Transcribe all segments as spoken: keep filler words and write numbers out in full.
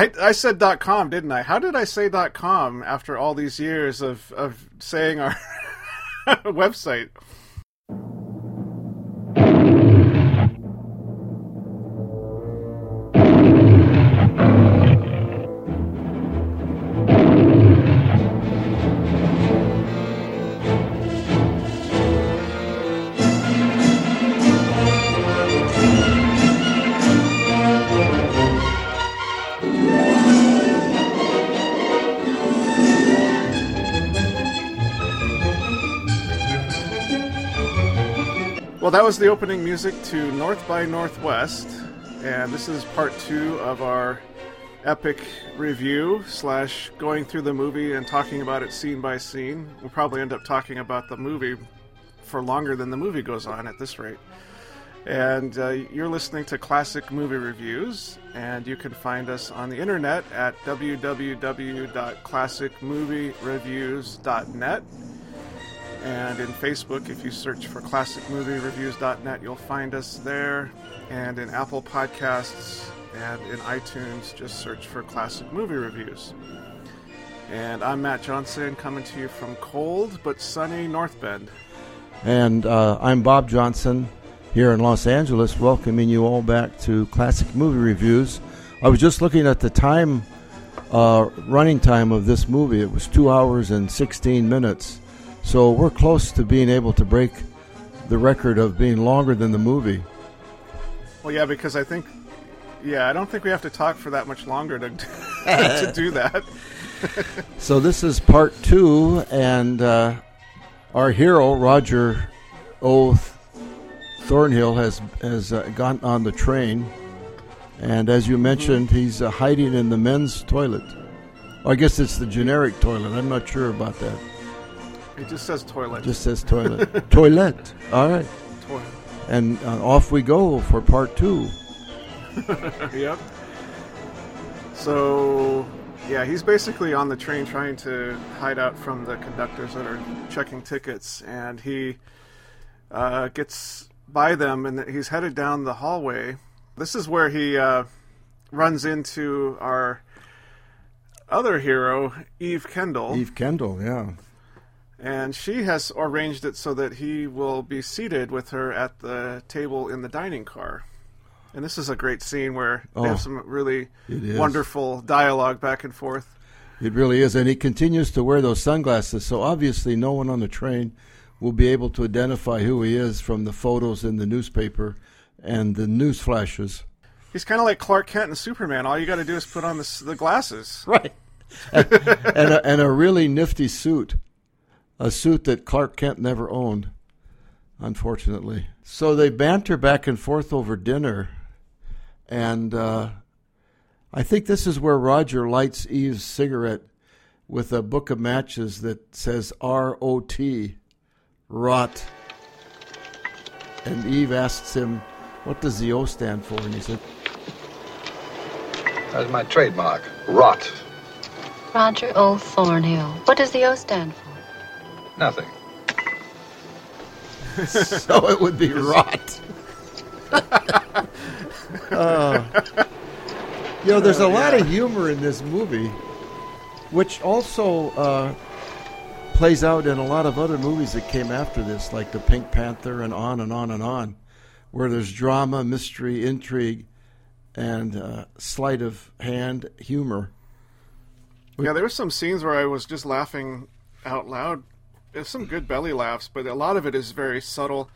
I, I said dot com, didn't I? How did I say dot com after all these years of, of saying our website? Well, that was the opening music to North by Northwest, and this is part two of our epic review slash going through the movie and talking about it scene by scene. We'll probably end up talking about the movie for longer than the movie goes on at this rate. And uh, you're listening to Classic Movie Reviews, and you can find us on the internet at w w w dot classic movie reviews dot net. And in Facebook, if you search for classic movie reviews dot net, you'll find us there. And in Apple Podcasts and in iTunes, just search for Classic Movie Reviews. And I'm Matt Johnson, coming to you from cold but sunny North Bend. And uh, I'm Bob Johnson here in Los Angeles, welcoming you all back to Classic Movie Reviews. I was just looking at the time, uh, running time of this movie. It was two hours and sixteen minutes. So we're close to being able to break the record of being longer than the movie. Well, yeah, because I think, yeah, I don't think we have to talk for that much longer to, to do that. So this is part two, and uh, our hero, Roger O. Thornhill, has, has uh, gotten on the train. And as you mentioned, he's uh, hiding in the men's toilet. Oh, I guess it's the generic toilet. I'm not sure about that. It just says toilet. It just says toilet. Toilet. All right. Toilet. And uh, off we go for part two. Yep. So, yeah, he's basically on the train trying to hide out from the conductors that are checking tickets. And he uh, gets by them, and he's headed down the hallway. This is where he uh, runs into our other hero, Eve Kendall. Eve Kendall, yeah. And she has arranged it so that he will be seated with her at the table in the dining car. And this is a great scene where oh, they have some really wonderful dialogue back and forth. It really is. And he continues to wear those sunglasses, so obviously no one on the train will be able to identify who he is from the photos in the newspaper and the news flashes. He's kind of like Clark Kent and Superman. All you got to do is put on the, the glasses. Right. and, and, a, and a really nifty suit. A suit that Clark Kent never owned, unfortunately. So they banter back and forth over dinner, and uh, I think this is where Roger lights Eve's cigarette with a book of matches that says R O T, rot. And Eve asks him, what does the O stand for? And he said, that's my trademark, rot. Roger O. Thornhill. What does the O stand for? Nothing. So it would be rot. uh, you know, there's a lot of humor in this movie, which also uh, plays out in a lot of other movies that came after this, like The Pink Panther and on and on and on, where there's drama, mystery, intrigue, and uh, sleight of hand humor. Yeah, there were some scenes where I was just laughing out loud. There's some good belly laughs, but a lot of it is very subtle,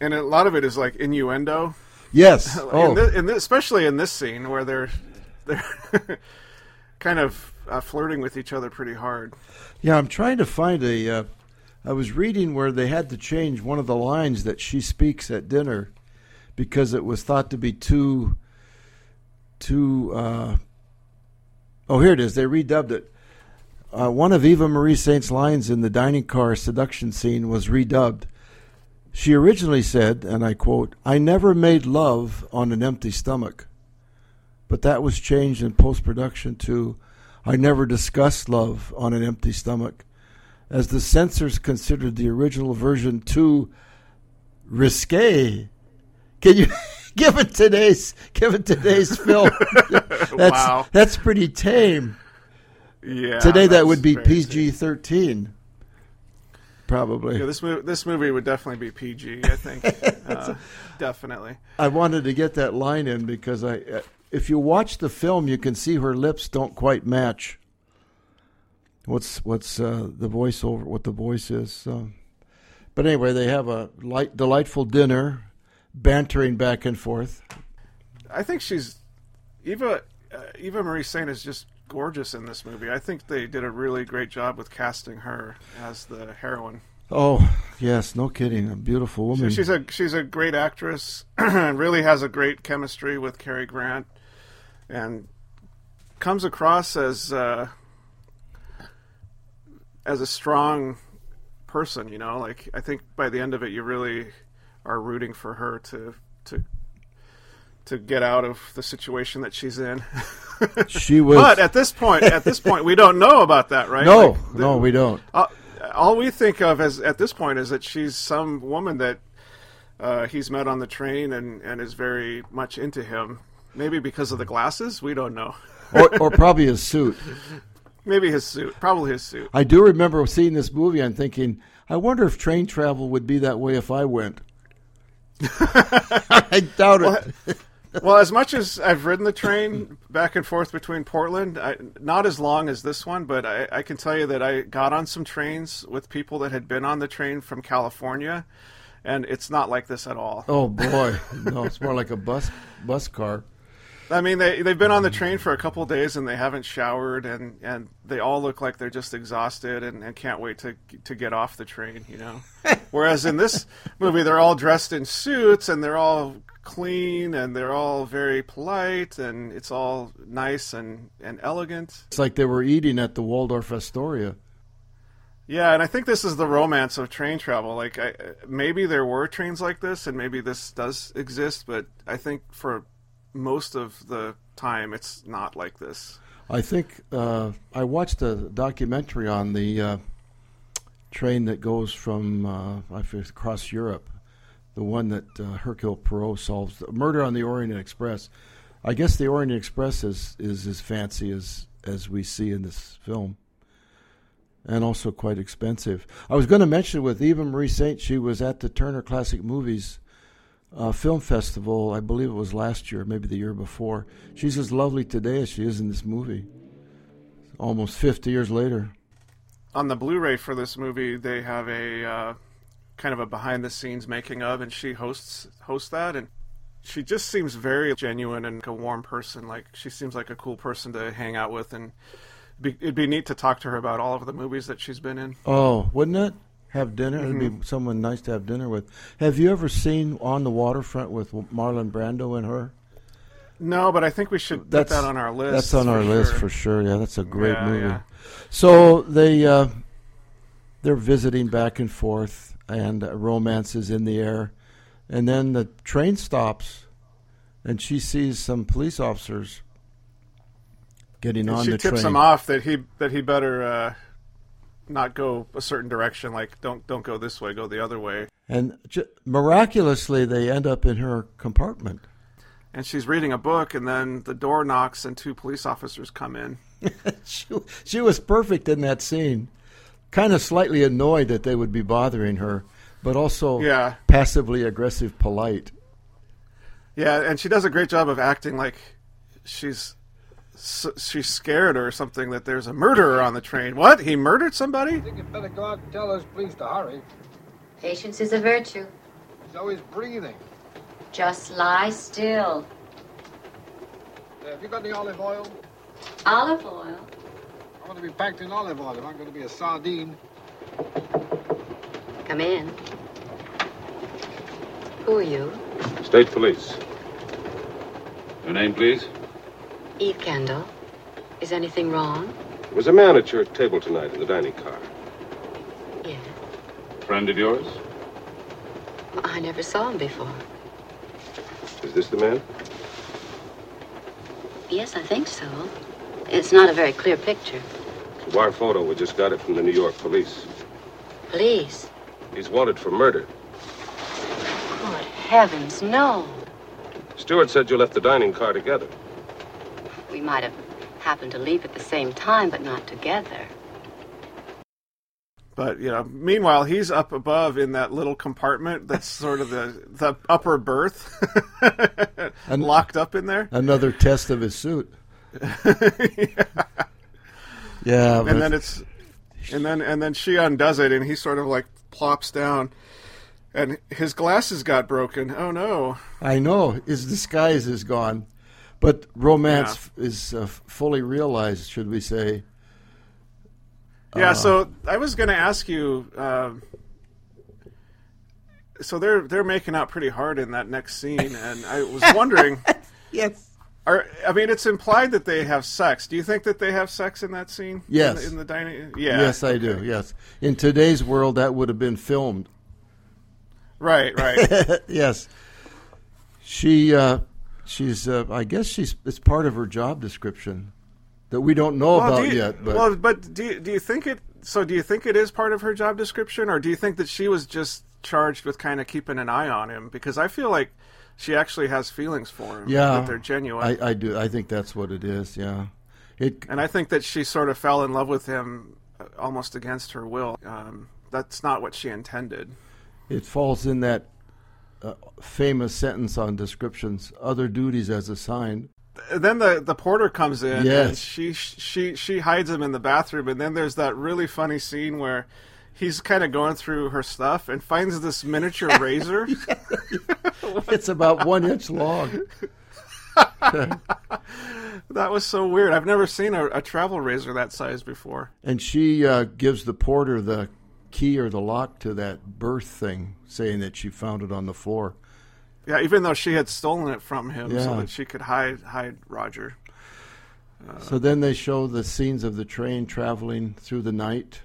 and a lot of it is like innuendo. Yes, oh, in this, in this, especially in this scene where they're they're kind of uh, flirting with each other pretty hard. Yeah, I'm trying to find a. Uh, I was reading where they had to change one of the lines that she speaks at dinner because it was thought to be too too. Uh, oh, here it is. They redubbed it. Uh, one of Eva Marie Saint's lines in the dining car seduction scene was redubbed. She originally said, and I quote, "I never made love on an empty stomach." But that was changed in post-production to, "I never discussed love on an empty stomach," as the censors considered the original version too risque. Can you given today's given today's film, that's, wow, that's pretty tame. Yeah, today that would be P G thirteen. Probably. Yeah, this movie, this movie would definitely be P G, I think. uh, definitely. I wanted to get that line in because I, uh, if you watch the film, you can see her lips don't quite match. What's what's uh, the voiceover? What the voice is? So. But anyway, they have a light, delightful dinner, bantering back and forth. I think she's Eva. Uh, Eva Marie Saint is just gorgeous in this movie. I think they did a really great job with casting her as the heroine. Oh yes, no kidding, a beautiful woman. She, she's a she's a great actress, and really has a great chemistry with Cary Grant, and comes across as uh, as a strong person. You know, like I think by the end of it, you really are rooting for her to to. to get out of the situation that she's in. She was. But at this point, at this point, we don't know about that, right? No, like, no, the, we don't. Uh, all we think of as at this point is that she's some woman that uh, he's met on the train and, and is very much into him. Maybe because of the glasses, we don't know. or, or probably his suit. Maybe his suit, probably his suit. I do remember seeing this movie and thinking, I wonder if train travel would be that way if I went. I doubt well, it. Well, as much as I've ridden the train back and forth between Portland, I, not as long as this one, but I, I can tell you that I got on some trains with people that had been on the train from California, and it's not like this at all. Oh, boy. No, it's more like a bus bus car. I mean, they, they've been on the train for a couple of days, and they haven't showered, and, and they all look like they're just exhausted and, and can't wait to to get off the train, you know? Whereas in this movie, they're all dressed in suits, and they're all clean, and they're all very polite, and it's all nice and, and elegant. It's like they were eating at the Waldorf Astoria. Yeah, and I think this is the romance of train travel. Like, I, maybe there were trains like this, and maybe this does exist, but I think for most of the time it's not like this. I think uh, I watched a documentary on the uh, train that goes from uh, across Europe, the one that uh, Hercule Poirot solves, Murder on the Orient Express. I guess the Orient Express is, is as fancy as, as we see in this film, and also quite expensive. I was going to mention with Eva Marie Saint, she was at the Turner Classic Movies Uh, film festival, I believe it was last year, maybe the year before. She's as lovely today as she is in this movie, almost fifty years later. On the Blu-ray for this movie, they have a uh, kind of a behind-the-scenes making of, and she hosts hosts that, and she just seems very genuine and a warm person. Like she seems like a cool person to hang out with, and be, it'd be neat to talk to her about all of the movies that she's been in. Oh, wouldn't it? Have dinner. Mm-hmm. It'd be someone nice to have dinner with. Have you ever seen On the Waterfront with Marlon Brando and her? No, but I think we should that's, put that on our list. That's on our sure. list for sure. Yeah, that's a great yeah, movie. Yeah. So they uh, they're visiting back and forth, and uh, romance is in the air. And then the train stops, and she sees some police officers getting and on the train. She tips him off that he that he better. Uh, not go a certain direction, like don't don't go this way, go the other way. And ju- miraculously, they end up in her compartment. And she's reading a book, and then the door knocks, and two police officers come in. she, she was perfect in that scene. Kind of slightly annoyed that they would be bothering her, but also yeah. passively aggressive, polite. Yeah, and she does a great job of acting like she's... So she's scared or something that there's a murderer on the train. What? He murdered somebody? I think you better go out and tell those police to hurry. Patience is a virtue. He's always breathing. Just lie still. Yeah, have you got any olive oil? Olive oil? I want to be packed in olive oil. I'm not going to be a sardine. Come in. Who are you? State police. Your name, please? Eve Kendall, is anything wrong? There was a man at your table tonight in the dining car. Yes. Friend of yours? Well, I never saw him before. Is this the man? Yes, I think so. It's not a very clear picture. It's our photo. We just got it from the New York police. Police? He's wanted for murder. Good heavens, no. steward said you left the dining car together. We might have happened to leave at the same time, but not together. But, you know, meanwhile, he's up above in that little compartment that's sort of the, the upper berth, and locked up in there. Another test of his suit. Yeah. Yeah. And then it's, and then and then she undoes it, and he sort of like plops down, and his glasses got broken. Oh no! I know his disguise is gone, but romance yeah. is uh, fully realized, should we say? Yeah, so I was going to ask you, uh, so they're they're making out pretty hard in that next scene, and I was wondering, yes, are, I mean, it's implied that they have sex. Do you think that they have sex in that scene? Yes. In, in the dining, yeah. Yes, I do, yes. In today's world, that would have been filmed. Right, right. Yes. She, uh, she's, uh, I guess she's, it's part of her job description. That we don't know well, about do you, yet. But. Well, but do you, do you think it? So, do you think it is part of her job description, or do you think that she was just charged with kind of keeping an eye on him? Because I feel like she actually has feelings for him. Yeah, that they're genuine. I, I do. I think that's what it is. Yeah, it. And I think that she sort of fell in love with him almost against her will. Um, that's not what she intended. It falls in that uh, famous sentence on descriptions: "Other duties as assigned." Then the, the porter comes in, yes. and she she she hides him in the bathroom, and then there's that really funny scene where he's kind of going through her stuff and finds this miniature razor. It's about one inch long. That was so weird. I've never seen a, a travel razor that size before. And she uh, gives the porter the key or the lock to that berth thing, saying that she found it on the floor. Yeah, even though she had stolen it from him yeah. so that she could hide hide Roger. Uh, so then they show the scenes of the train traveling through the night.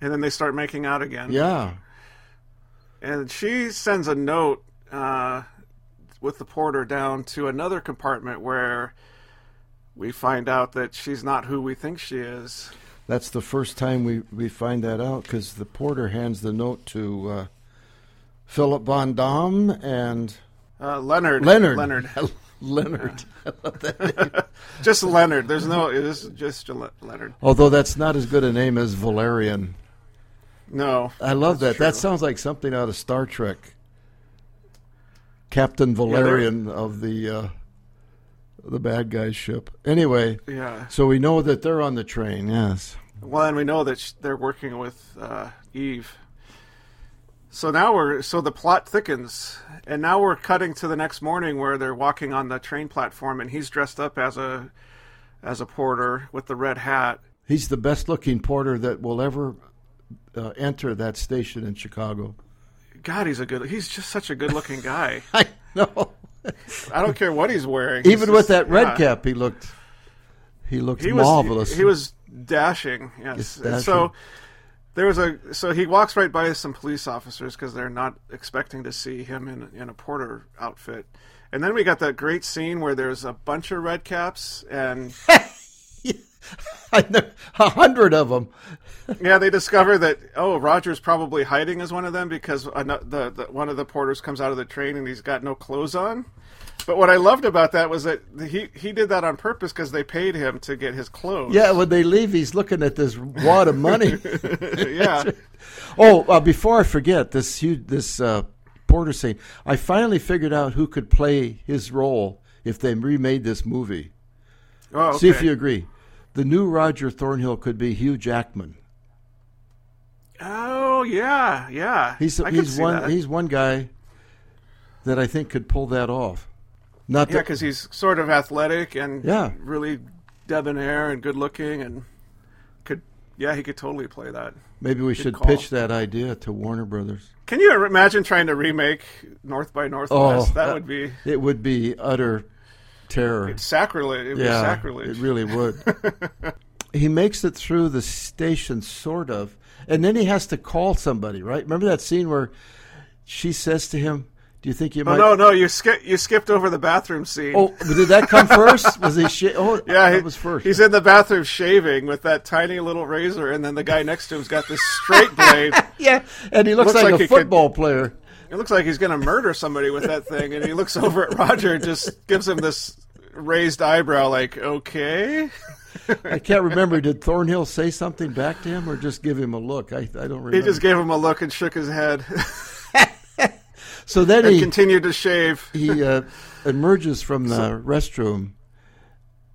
And then they start making out again. Yeah. And she sends a note uh, with the porter down to another compartment where we find out that she's not who we think she is. That's the first time we, we find that out, because the porter hands the note to... Uh, Philip Vandamm and uh, Leonard. Leonard. Leonard. Leonard. Yeah. I love that name. Just Leonard. There's no. It's just Leonard. Although that's not as good a name as Valerian. No. I love that. True. That sounds like something out of Star Trek. Captain Valerian yeah, of the uh, the bad guy's ship. Anyway. Yeah. So we know that they're on the train. Yes. Well, and we know that sh- they're working with uh, Eve. So now we're so the plot thickens, and now we're cutting to the next morning where they're walking on the train platform, and he's dressed up as a as a porter with the red hat. He's the best-looking porter that will ever uh, enter that station in Chicago. God, he's a good. He's just such a good-looking guy. I know. I don't care what he's wearing. Even he's with just, that red yeah. cap, he looked he looked he marvelous. Was, he, he was dashing. Yes, dashing. And so. There was a so he walks right by some police officers because they're not expecting to see him in in a porter outfit, and then we got that great scene where there's a bunch of red caps and a hundred of them. Yeah, they discover that oh, Roger's probably hiding as one of them because the, the one of the porters comes out of the train and he's got no clothes on. But what I loved about that was that he, he did that on purpose because they paid him to get his clothes. Yeah, when they leave, he's looking at this wad of money. Yeah. Oh, uh, before I forget, this huge, this uh, porter scene, I finally figured out who could play his role if they remade this movie. Oh, okay. See if you agree. The new Roger Thornhill could be Hugh Jackman. Oh, yeah, yeah. He's, I he's, one, that. he's one guy that I think could pull that off. Not yeah, because he's sort of athletic and yeah. really debonair and good-looking, and could yeah, he could totally play that. Maybe we good should call. pitch that idea to Warner Brothers. Can you imagine trying to remake North by Northwest? Oh, that uh, would be it would be utter terror. It's sacrilege. It'd yeah, be sacrilege. It really would. He makes it through the station, sort of, and then he has to call somebody. Right? Remember that scene where she says to him. Do you think you might? No, no, no you skipped. You skipped over the bathroom scene. Oh, did that come first? Was he? Sh- oh, yeah, that he, was first. He's in the bathroom shaving with that tiny little razor, and then the guy next to him's got this straight blade. Yeah, and he looks, looks like, like a football could, player. it looks like he's going to murder somebody with that thing. And he looks over at Roger and just gives him this raised eyebrow like, okay. I can't remember. Did Thornhill say something back to him or just give him a look? I, I don't remember. He just gave him a look and shook his head. So then and he continued to shave. He uh, emerges from the so, restroom,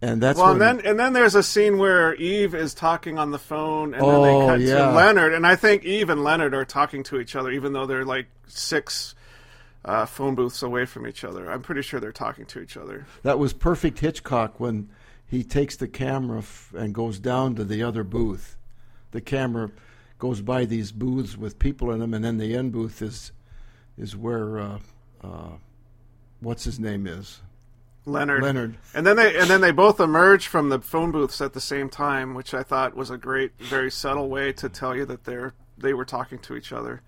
and that's well. And then, he... and then there's a scene where Eve is talking on the phone, and oh, then they cut yeah. to Leonard. And I think Eve and Leonard are talking to each other, even though they're like six uh, phone booths away from each other. I'm pretty sure they're talking to each other. That was perfect Hitchcock when he takes the camera f- and goes down to the other booth. The camera goes by these booths with people in them, and then the end booth is. is where uh, uh, what's his name is Leonard. Leonard, and then they and then they both emerge from the phone booths at the same time, which I thought was a great, very subtle way to tell you that they're they were talking to each other.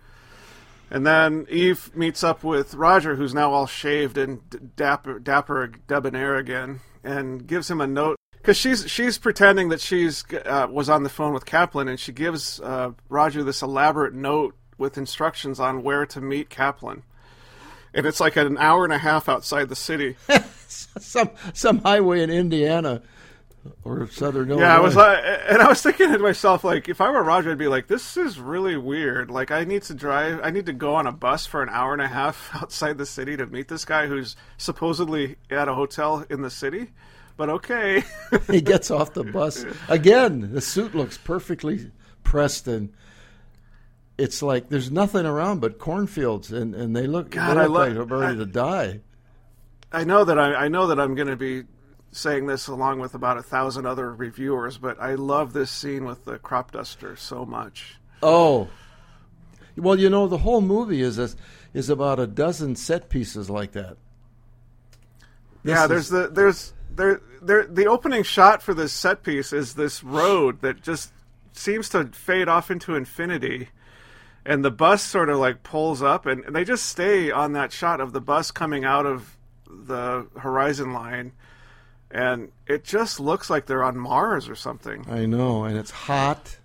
And then Eve meets up with Roger, who's now all shaved and dapper, dapper debonair again, and gives him a note because she's she's pretending that she's uh, was on the phone with Kaplan, and she gives uh, Roger this elaborate note with instructions on where to meet Kaplan. And it's like an hour and a half outside the city. some some highway in Indiana or southern Illinois. Yeah, I was like, and I was thinking to myself, like, if I were Roger, I'd be like, this is really weird. Like, I need to drive, I need to go on a bus for an hour and a half outside the city to meet this guy who's supposedly at a hotel in the city. But okay. He gets off the bus. Again, the suit looks perfectly pressed and it's like there's nothing around but cornfields, and, and they look God, I love, like they're ready to die. I know that I, I know that I'm going to be saying this along with about a thousand other reviewers, but I love this scene with the crop duster so much. Oh, well, you know, the whole movie is a, is about a dozen set pieces like that. This yeah, there's is, the there's there there the opening shot for this set piece is this road that just seems to fade off into infinity. And the bus sort of like pulls up, and they just stay on that shot of the bus coming out of the horizon line. And it just looks like they're on Mars or something. I know, and it's hot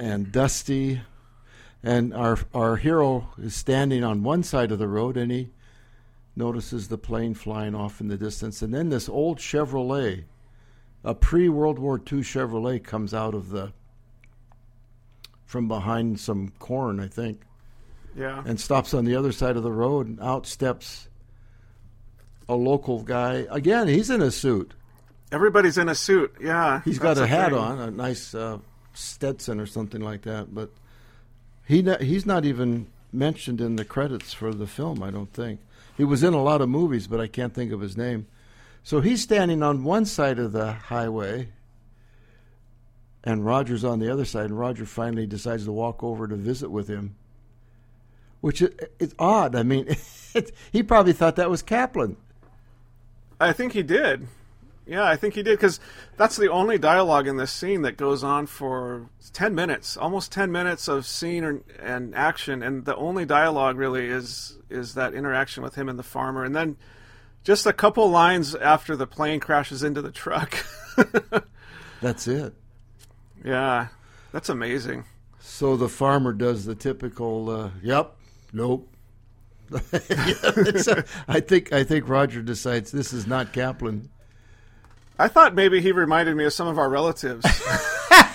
and dusty. And our our hero is standing on one side of the road, and he notices the plane flying off in the distance. And then this old Chevrolet, a pre-World War Two Chevrolet, comes out of the... from behind some corn, I think. Yeah. And stops on the other side of the road, and out steps a local guy. Again, he's in a suit. Everybody's in a suit, yeah. He's got a hat on, a nice uh, Stetson or something like that. But he he's not even mentioned in the credits for the film, I don't think. He was in a lot of movies, but I can't think of his name. So he's standing on one side of the highway, and Roger's on the other side, and Roger finally decides to walk over to visit with him, which is, is odd. I mean, it, he probably thought that was Kaplan. I think he did. Yeah, I think he did, because that's the only dialogue in this scene that goes on for ten minutes, almost ten minutes of scene and, and action, and the only dialogue really is is that interaction with him and the farmer. And then just a couple lines after the plane crashes into the truck. That's it. Yeah, that's amazing. So the farmer does the typical, uh, yep, nope. a, I think I think Roger decides this is not Kaplan. I thought maybe he reminded me of some of our relatives. I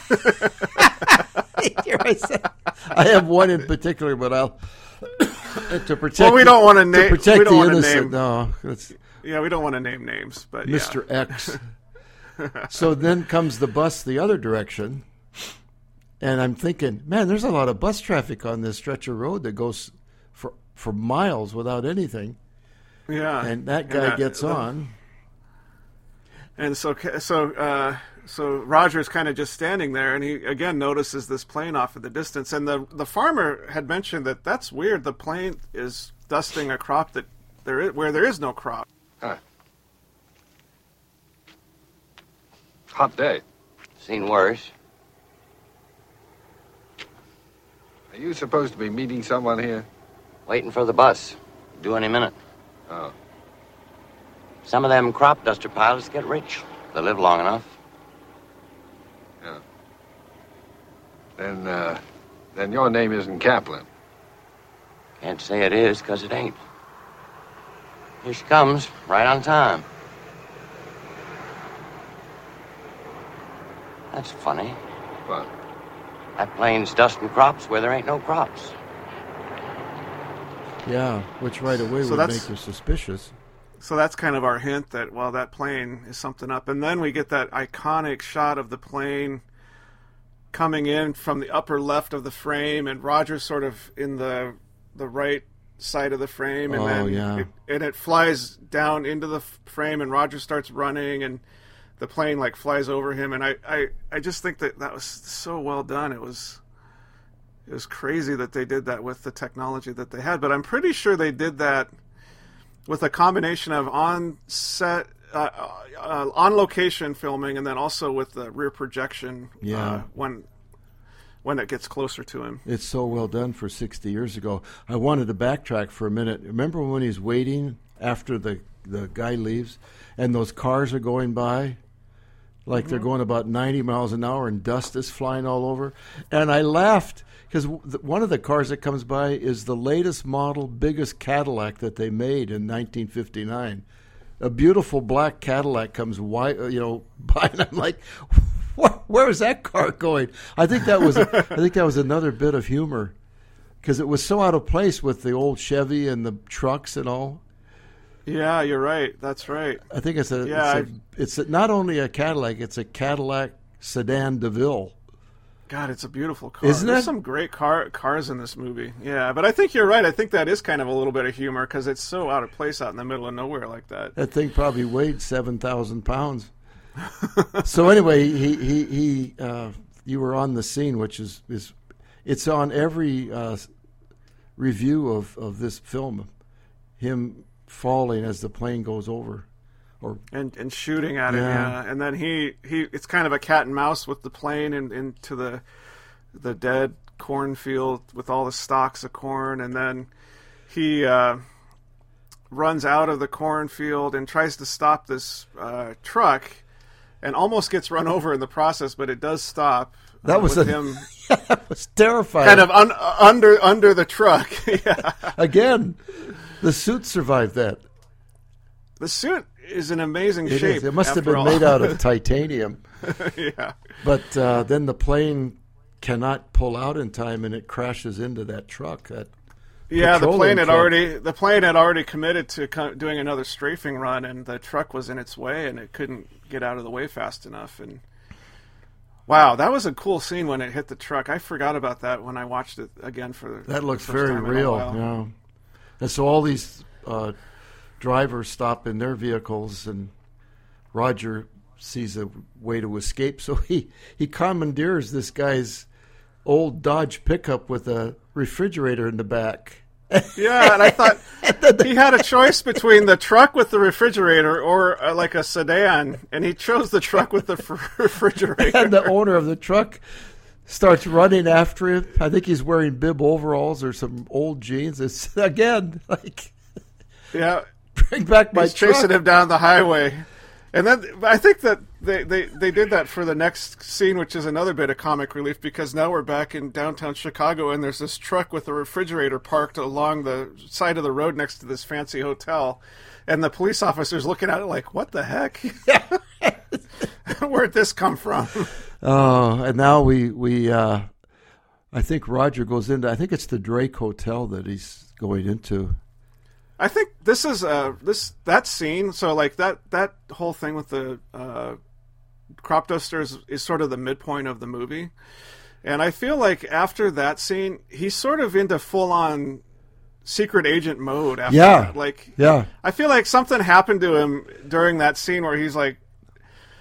have one in particular, but I'll... to protect well, we don't want to name... To protect we don't the innocent. Name, no, yeah, we don't want to name names, but Mister yeah. X. So then comes the bus the other direction, and I'm thinking, man, there's a lot of bus traffic on this stretch of road that goes for for miles without anything. Yeah, and that guy and that, gets on, and so so uh, so Roger's kind of just standing there, and he again notices this plane off in the distance. And the the farmer had mentioned that that's weird. The plane is dusting a crop that there is where there is no crop. Huh. Hot day. Seen worse. Are you supposed to be meeting someone here? Waiting for the bus. Due any minute. Oh. Some of them crop duster pilots get rich. They live long enough. Yeah. Then, uh, then your name isn't Kaplan. Can't say it is, because it ain't. Here she comes, right on time. That's funny. What? That plane's dusting crops where there ain't no crops. Yeah, which right away so would make you suspicious. So that's kind of our hint that, well, that plane is something up. And then we get that iconic shot of the plane coming in from the upper left of the frame, and Roger's sort of in the the right side of the frame, and oh, then yeah. it, and it flies down into the frame, and Roger starts running, and the plane like flies over him, and I, I, I just think that that was so well done. It was it was crazy that they did that with the technology that they had, but I'm pretty sure they did that with a combination of on set, uh, uh, on location filming, and then also with the rear projection. Yeah, uh, when. when it gets closer to him. It's so well done for sixty years ago. I wanted to backtrack for a minute. Remember when he's waiting after the, the guy leaves and those cars are going by? Like mm-hmm. They're going about ninety miles an hour and dust is flying all over. And I laughed because one of the cars that comes by is the latest model, biggest Cadillac that they made in nineteen fifty-nine. A beautiful black Cadillac comes wide, you know, by, and I'm like, where is that car going? I think that was I think that was another bit of humor because it was so out of place with the old Chevy and the trucks and all. Yeah, you're right. That's right. I think it's a yeah, it's, a, it's a, not only a Cadillac, it's a Cadillac sedan DeVille. God, it's a beautiful car. Isn't There's it? some great car cars in this movie. Yeah, but I think you're right. I think that is kind of a little bit of humor because it's so out of place out in the middle of nowhere like that. That thing probably weighed seven thousand pounds. So anyway, he he, he uh, you were on the scene, which is, is it's on every uh, review of, of this film. Him falling as the plane goes over, or and and shooting at yeah. it, yeah. And then he, he it's kind of a cat and mouse with the plane and into the the dead cornfield with all the stalks of corn, and then he. Uh, runs out of the cornfield and tries to stop this uh, truck and almost gets run over in the process, but it does stop. That uh, was with a, him. That was terrifying. Kind of un, under under the truck. Yeah. Again, the suit survived that. The suit is in amazing it shape. Is. It must have been all. made out of titanium. Yeah. But uh, then the plane cannot pull out in time, and it crashes into that truck. That. Yeah, the plane had truck. already the plane had already committed to co- doing another strafing run, and the truck was in its way, and it couldn't get out of the way fast enough. And wow, that was a cool scene when it hit the truck. I forgot about that when I watched it again for that looks the first very time real. Yeah, and so all these uh, drivers stop in their vehicles, and Roger sees a way to escape, so he he commandeers this guy's old Dodge pickup with a refrigerator in the back. Yeah, and I thought he had a choice between the truck with the refrigerator or uh, like a sedan, and he chose the truck with the f- refrigerator. And the owner of the truck starts running after him. I think he's wearing bib overalls or some old jeans. It's again like, yeah, bring back my he's truck. Chasing him down the highway. And then I think that they, they, they did that for the next scene, which is another bit of comic relief, because now we're back in downtown Chicago, and there's this truck with a refrigerator parked along the side of the road next to this fancy hotel. And the police officer's looking at it like, what the heck? Yeah. Where'd this come from? Oh, and now we, we uh, I think Roger goes into, I think it's the Drake Hotel that he's going into. I think this is uh this that scene. So like that that whole thing with the uh, crop dusters is sort of the midpoint of the movie, and I feel like after that scene, he's sort of into full on secret agent mode. After yeah, that. like yeah, I feel like something happened to him during that scene where he's like,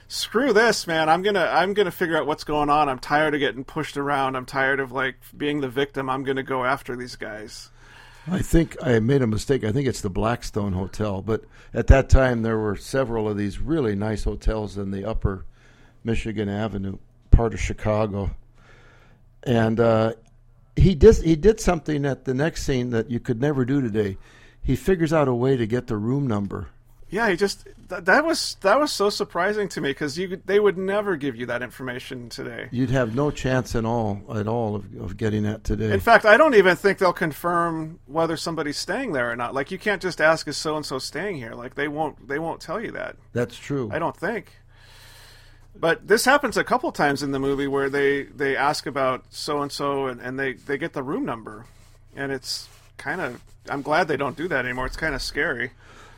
"Screw this, man! I'm gonna I'm gonna figure out what's going on. I'm tired of getting pushed around. I'm tired of like being the victim. I'm gonna go after these guys." I think I made a mistake. I think it's the Blackstone Hotel. But at that time, there were several of these really nice hotels in the upper Michigan Avenue part of Chicago. And uh, he, did, he did something at the next scene that you could never do today. He figures out a way to get the room number. Yeah, he just th- that was that was so surprising to me because you they would never give you that information today. You'd have no chance at all at all of, of getting that today. In fact, I don't even think they'll confirm whether somebody's staying there or not. Like you can't just ask, is so and so staying here? Like they won't they won't tell you that. That's true. I don't think. But this happens a couple times in the movie where they, they ask about so and so and they they get the room number, and it's kind of I'm glad they don't do that anymore. It's kind of scary.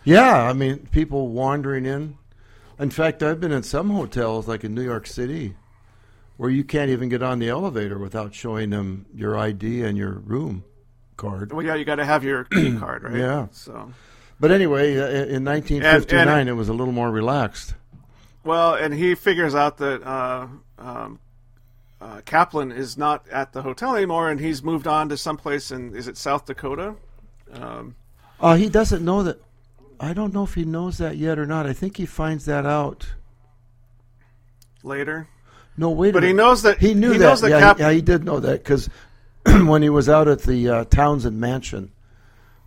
Yeah, I mean, people wandering in. In fact, I've been in some hotels, like in New York City, where you can't even get on the elevator without showing them your I D and your room card. Well, yeah, you got to have your key card, right? Yeah. So, but anyway, in nineteen fifty-nine, and, and, it was a little more relaxed. Well, and he figures out that uh, um, uh, Kaplan is not at the hotel anymore, and he's moved on to someplace in, is it South Dakota? Um, uh, he doesn't know that. I don't know if he knows that yet or not. I think he finds that out later. No, wait a but minute. But he knows that he knew he that. Knows that yeah, Cap- he, yeah, he did know that because when he was out at the uh, Townsend Mansion,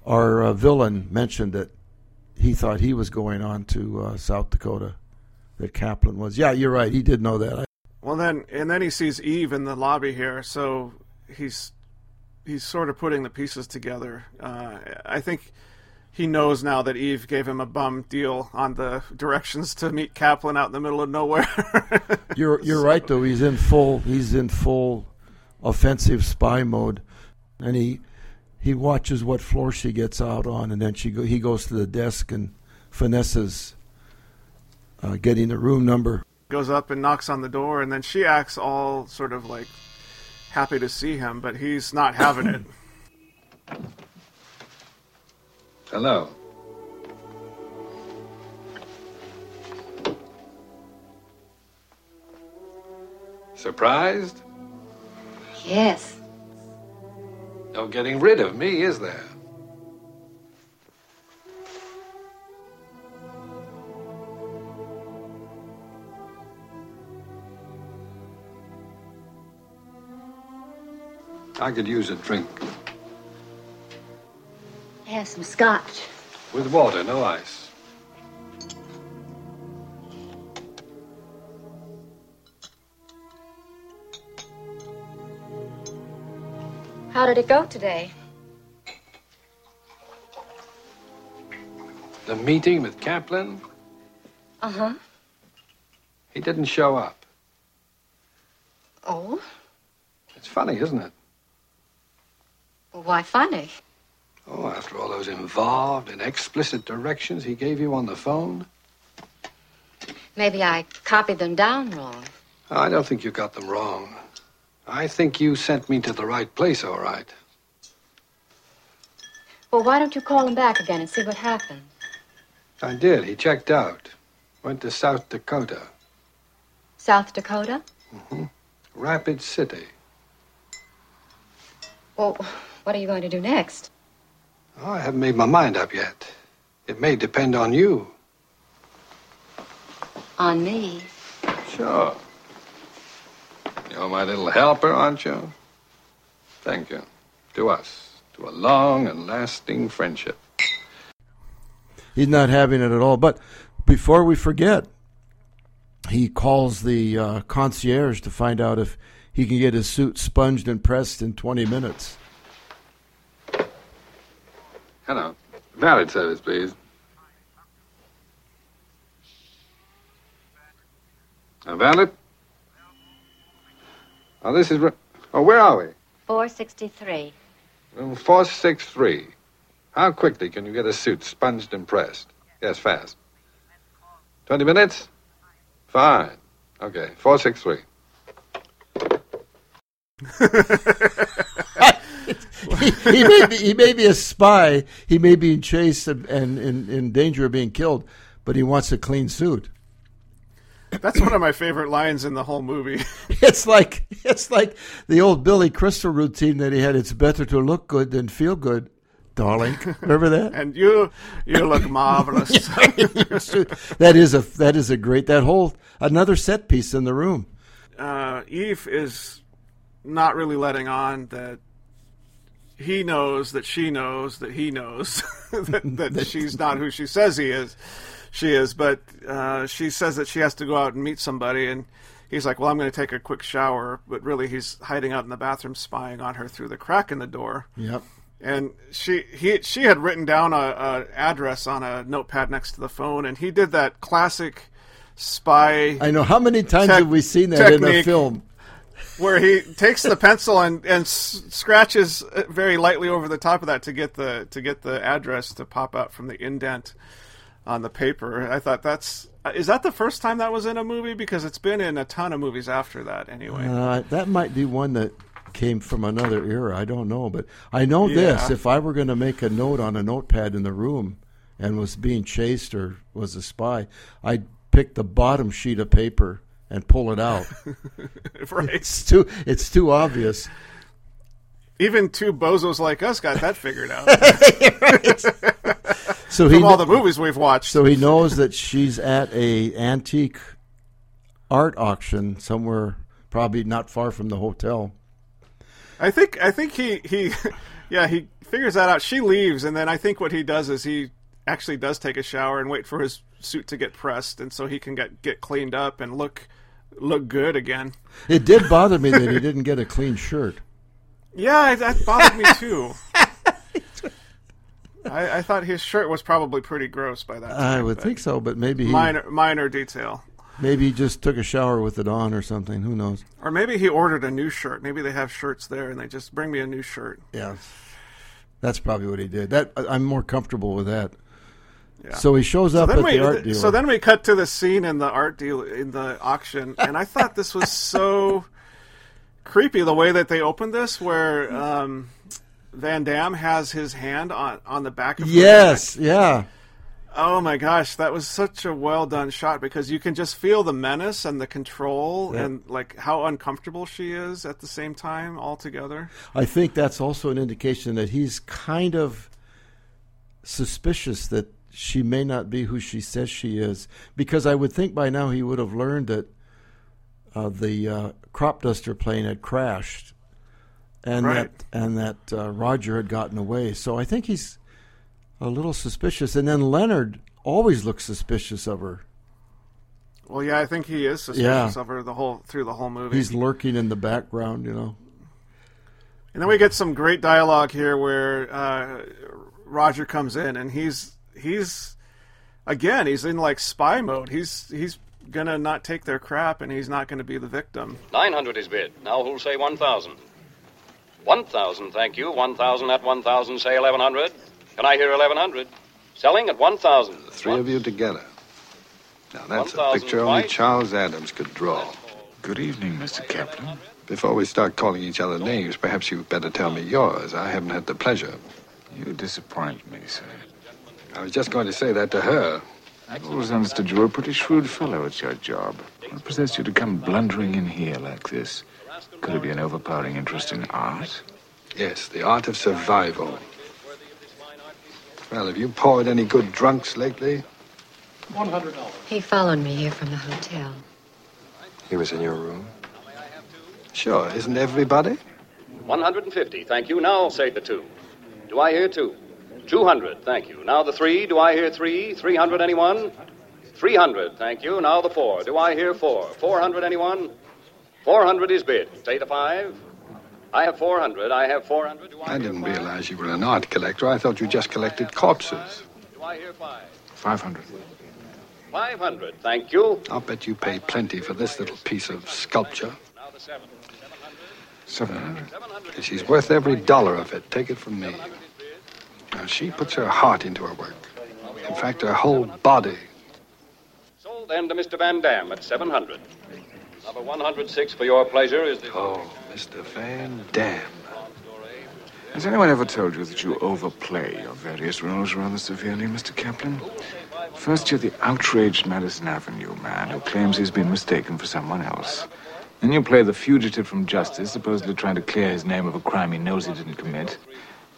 our uh, villain mentioned that he thought he was going on to uh, South Dakota. That Kaplan was. Yeah, you're right. He did know that. I- well, then, and then he sees Eve in the lobby here, so he's he's sort of putting the pieces together. Uh, I think. He knows now that Eve gave him a bum deal on the directions to meet Kaplan out in the middle of nowhere. you're you're so. Right though. He's in full he's in full offensive spy mode, and he he watches what floor she gets out on, and then she go, he goes to the desk and finesses uh, getting the room number. Goes up and knocks on the door, and then she acts all sort of like happy to see him, but he's not having it. Hello. Surprised? Yes. No getting rid of me, is there? I could use a drink. Have some scotch. With water, no ice. How did it go today? The meeting with Kaplan? Uh-huh. He didn't show up. Oh? It's funny, isn't it? Well, why funny? Oh, after all those involved and explicit directions he gave you on the phone? Maybe I copied them down wrong. I don't think you got them wrong. I think you sent me to the right place, all right. Well, why don't you call him back again and see what happened? I did. He checked out. Went to South Dakota. South Dakota? Mm-hmm. Rapid City. Well, what are you going to do next? Oh, I haven't made my mind up yet. It may depend on you. On me? Sure. You're my little helper, aren't you? Thank you. To us. To a long and lasting friendship. He's not having it at all. But before we forget, he calls the uh, concierge to find out if he can get his suit sponged and pressed in twenty minutes. Hello. Valet service, please. A valet? Oh, this is... Re- oh, where are we? four sixty-three. Room four sixty-three. How quickly can you get a suit sponged and pressed? Yes, fast. Twenty minutes? Fine. Okay, four sixty-three. he, he may be he may be a spy. He may be in chase and in, in danger of being killed, but he wants a clean suit. That's one of my favorite lines in the whole movie. It's like it's like the old Billy Crystal routine that he had. It's better to look good than feel good, darling. Remember that? And you you look marvelous. that is a that is a great that whole another set piece in the room. Uh, Eve is not really letting on that. He knows that she knows that he knows that, that she's not who she says he is. she is, but uh, she says that she has to go out and meet somebody, and he's like, well, I'm going to take a quick shower, but really he's hiding out in the bathroom spying on her through the crack in the door. Yep. And she he she had written down a, a address on a notepad next to the phone, and he did that classic spy. I know, how many times tec- have we seen that in a film? Where he takes the pencil and, and s- scratches very lightly over the top of that to get the to get the address to pop out from the indent on the paper. I thought that's is that the first time that was in a movie, because it's been in a ton of movies after that anyway. Uh, that might be one that came from another era. I don't know, but I know yeah. this: if I were going to make a note on a notepad in the room and was being chased or was a spy, I'd pick the bottom sheet of paper and pull it out. Right. It's too, it's too obvious. Even two bozos like us got that figured out. So he, from all the movies we've watched. So he knows that she's at a antique art auction somewhere, probably not far from the hotel. I think I think he, he yeah, he figures that out. She leaves, and then I think what he does is he actually does take a shower and wait for his suit to get pressed, and so he can get, get cleaned up and look look good again. It did bother me that he didn't get a clean shirt. Yeah, that bothered me too. I, I thought his shirt was probably pretty gross by that time. I would think so, but maybe... He, minor, minor detail. Maybe he just took a shower with it on or something. Who knows? Or maybe he ordered a new shirt. Maybe they have shirts there, and they just bring me a new shirt. Yeah. That's probably what he did. That I'm more comfortable with that. Yeah. So he shows up so at we, the art dealer. So then we cut to the scene in the art deal in the auction, and I thought this was so creepy the way that they opened this, where um, Vandamm has his hand on, on the back of. Yes, her neck. Yeah. Oh my gosh, that was such a well done shot, because you can just feel the menace and the control, yeah. and like how uncomfortable she is at the same time altogether. I think that's also an indication that he's kind of suspicious that she may not be who she says she is, because I would think by now he would have learned that uh, the uh, crop duster plane had crashed, and right. that and that uh, Roger had gotten away. So I think he's a little suspicious. And then Leonard always looks suspicious of her. Well, yeah, I think he is suspicious yeah. of her the whole through the whole movie. He's lurking in the background, you know. And then we get some great dialogue here where uh, Roger comes in, and he's. He's, again, he's in, like, spy mode. He's he's going to not take their crap, and he's not going to be the victim. nine hundred is bid. Now who'll say one thousand? one thousand, thank you. one thousand at one thousand, say eleven hundred. Can I hear eleven hundred? Selling at one thousand. The three one, of you together. Now, that's a picture only Charles Adams could draw. Good evening, Mister Kaplan. Before we start calling each other names, perhaps you'd better tell me yours. I haven't had the pleasure. You disappoint me, sir. I was just going to say that to her. I always understood you were a pretty shrewd fellow at your job. What possessed you to come blundering in here like this? Could it be an overpowering interest in art? Yes, the art of survival. Well, have you poured any good drunks lately? one hundred dollars. He followed me here from the hotel. He was in your room? Sure, isn't everybody? one hundred fifty, thank you. Now I'll say the two. Do I hear two? two hundred, thank you. Now the three. Do I hear three? three hundred, anyone? three hundred, thank you. Now the four. Do I hear four? four hundred, anyone? four hundred is bid. Say the five. I have four hundred. I have four hundred. Do I, I didn't realize you were an art collector. I thought you just collected corpses. Do I hear five? five hundred. five hundred, thank you. I'll bet you pay plenty for this little piece of sculpture. Now the seven. seven hundred. She's worth every dollar of it. Take it from me. Now, she puts her heart into her work. In fact, her whole body. Sold then to Mister Vandamm at seven hundred. Number one hundred six for your pleasure is the... Oh, Mister Vandamm. Has anyone ever told you that you overplay your various roles rather severely, Mister Kaplan? First, you're the outraged Madison Avenue man who claims he's been mistaken for someone else. Then you play the fugitive from justice, supposedly trying to clear his name of a crime he knows he didn't commit.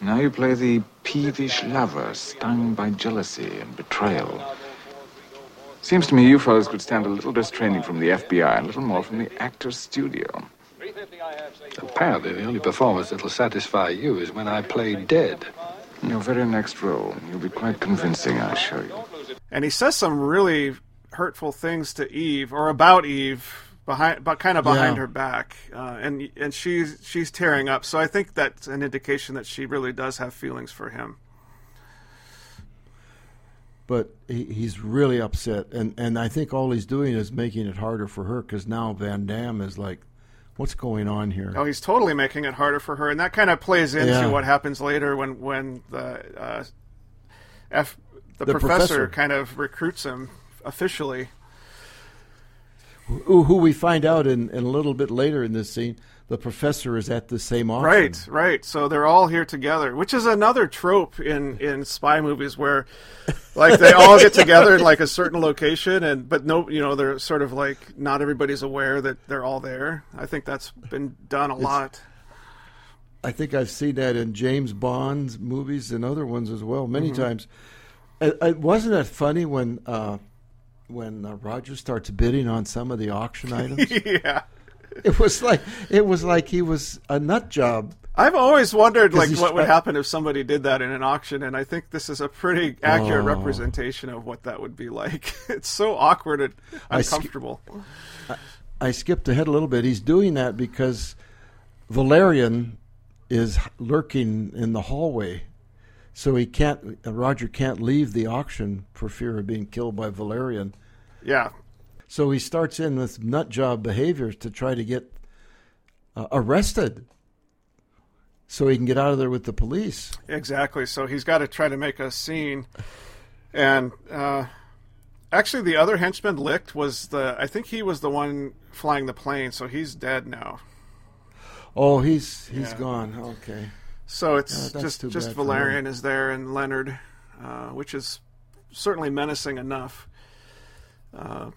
Now you play the peevish lover stung by jealousy and betrayal. Seems to me you fellows could stand a little less training from the F B I, a little more from the actor's studio. Apparently the only performance that'll satisfy you is when I play dead. In your very next role, you'll be quite convincing, I assure you. and he says some really hurtful things to Eve, or about Eve, behind, but kind of behind yeah. her back, uh, and and she's she's tearing up. So I think that's an indication that she really does have feelings for him. But he, he's really upset, and, and I think all he's doing is making it harder for her, because now Vandamm is like, what's going on here? Oh, he's totally making it harder for her, and that kind of plays into yeah. what happens later when when the uh, F, the, the professor, professor kind of recruits him officially. Who, who we find out in, in a little bit later in this scene, the professor is at the same auction. Right, right. So they're all here together, which is another trope in, in spy movies where, like, they all get together in like a certain location, and but no, you know, they're sort of like not everybody's aware that they're all there. I think that's been done a it's, lot. I think I've seen that in James Bond's movies and other ones as well, many mm-hmm. times. It, it, wasn't that funny when uh, when uh, Roger starts bidding on some of the auction items? yeah. It was like it was like he was a nut job. I've always wondered like what tried... would happen if somebody did that in an auction, and I think this is a pretty accurate oh. representation of what that would be like. It's so awkward and uncomfortable. I, sk- I, I skipped ahead a little bit. He's doing that because Valerian is lurking in the hallway, so he can't. Roger can't leave the auction for fear of being killed by Valerian. Yeah. So he starts in with nut job behaviors to try to get uh, arrested so he can get out of there with the police. Exactly. So he's got to try to make a scene. And uh, actually the other henchman Licht was the, I think he was the one flying the plane. So he's dead now. Oh, he's, he's yeah. gone. Okay. So it's yeah, just, just Valerian is there and Leonard, uh, which is certainly menacing enough. Uh,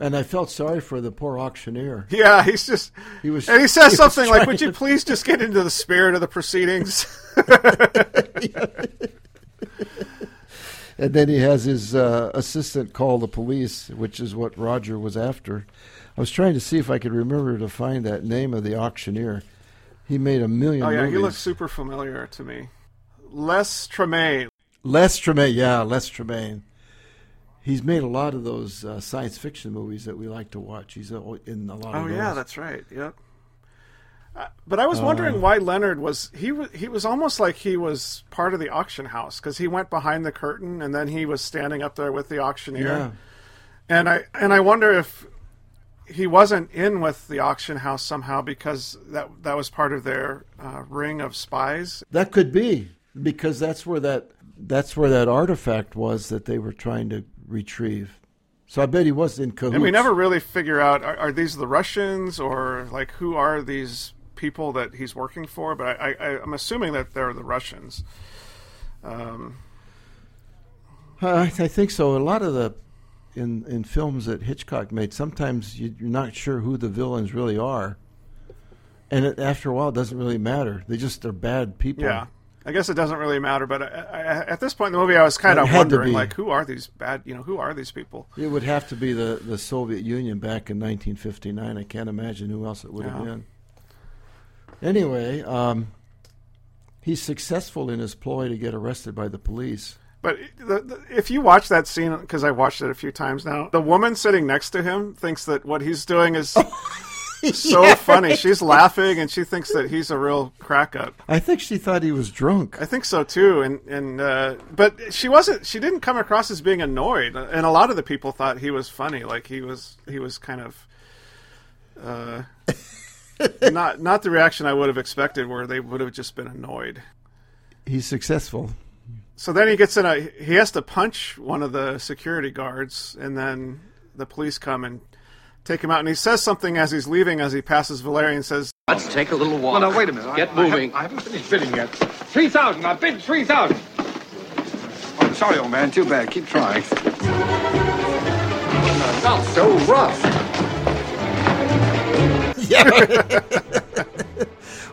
And I felt sorry for the poor auctioneer. Yeah, he's just... He was, and he says he something like, would you please just get into the spirit of the proceedings? And then he has his uh, assistant call the police, which is what Roger was after. I was trying to see if I could remember to find that name of the auctioneer. He made a million movies. Oh, yeah, movies. He looks super familiar to me. Les Tremayne. Les Tremayne, yeah, Les Tremayne. He's made a lot of those uh, science fiction movies that we like to watch. He's in a lot of oh, those. Oh, yeah, that's right. Yep. Uh, but I was wondering uh, why Leonard was... He, w- he was almost like he was part of the auction house because he went behind the curtain and then he was standing up there with the auctioneer. Yeah. And I and I wonder if he wasn't in with the auction house somehow because that, that was part of their uh, ring of spies. That could be because that's where that that's where that artifact was that they were trying to retrieve. So I bet he was in cahoots. And we never really figure out, are, are these the Russians or like who are these people that he's working for? But I, I, I'm assuming that they're the Russians. Um, I, I think so. A lot of the, in, in films that Hitchcock made, sometimes you, you're not sure who the villains really are. And it, after a while, it doesn't really matter. They just, they're bad people. Yeah. I guess it doesn't really matter, but I, I, at this point in the movie, I was kind of wondering, like, who are these bad, you know, who are these people? It would have to be the, the Soviet Union back in nineteen fifty-nine. I can't imagine who else it would yeah. have been. Anyway, um, he's successful in his ploy to get arrested by the police. But the, the, if you watch that scene, because I've watched it a few times now, the woman sitting next to him thinks that what he's doing is... Oh. So yeah. funny. She's laughing, and she thinks that he's a real crack-up. I think she thought he was drunk. I think so, too. And and uh, But she wasn't. She didn't come across as being annoyed. And a lot of the people thought he was funny. Like, he was he was kind of... Uh, not not the reaction I would have expected, where they would have just been annoyed. He's successful. So then he gets in a... He has to punch one of the security guards, and then the police come and... take him out, and he says something as he's leaving, as he passes Valerian, says, let's take a little walk. Well, now, wait a minute. Get I, moving. I haven't, I haven't finished bidding yet. three thousand. I bid three thousand. Oh, I'm sorry, old man. Too bad. Keep trying. Not so rough. Yeah.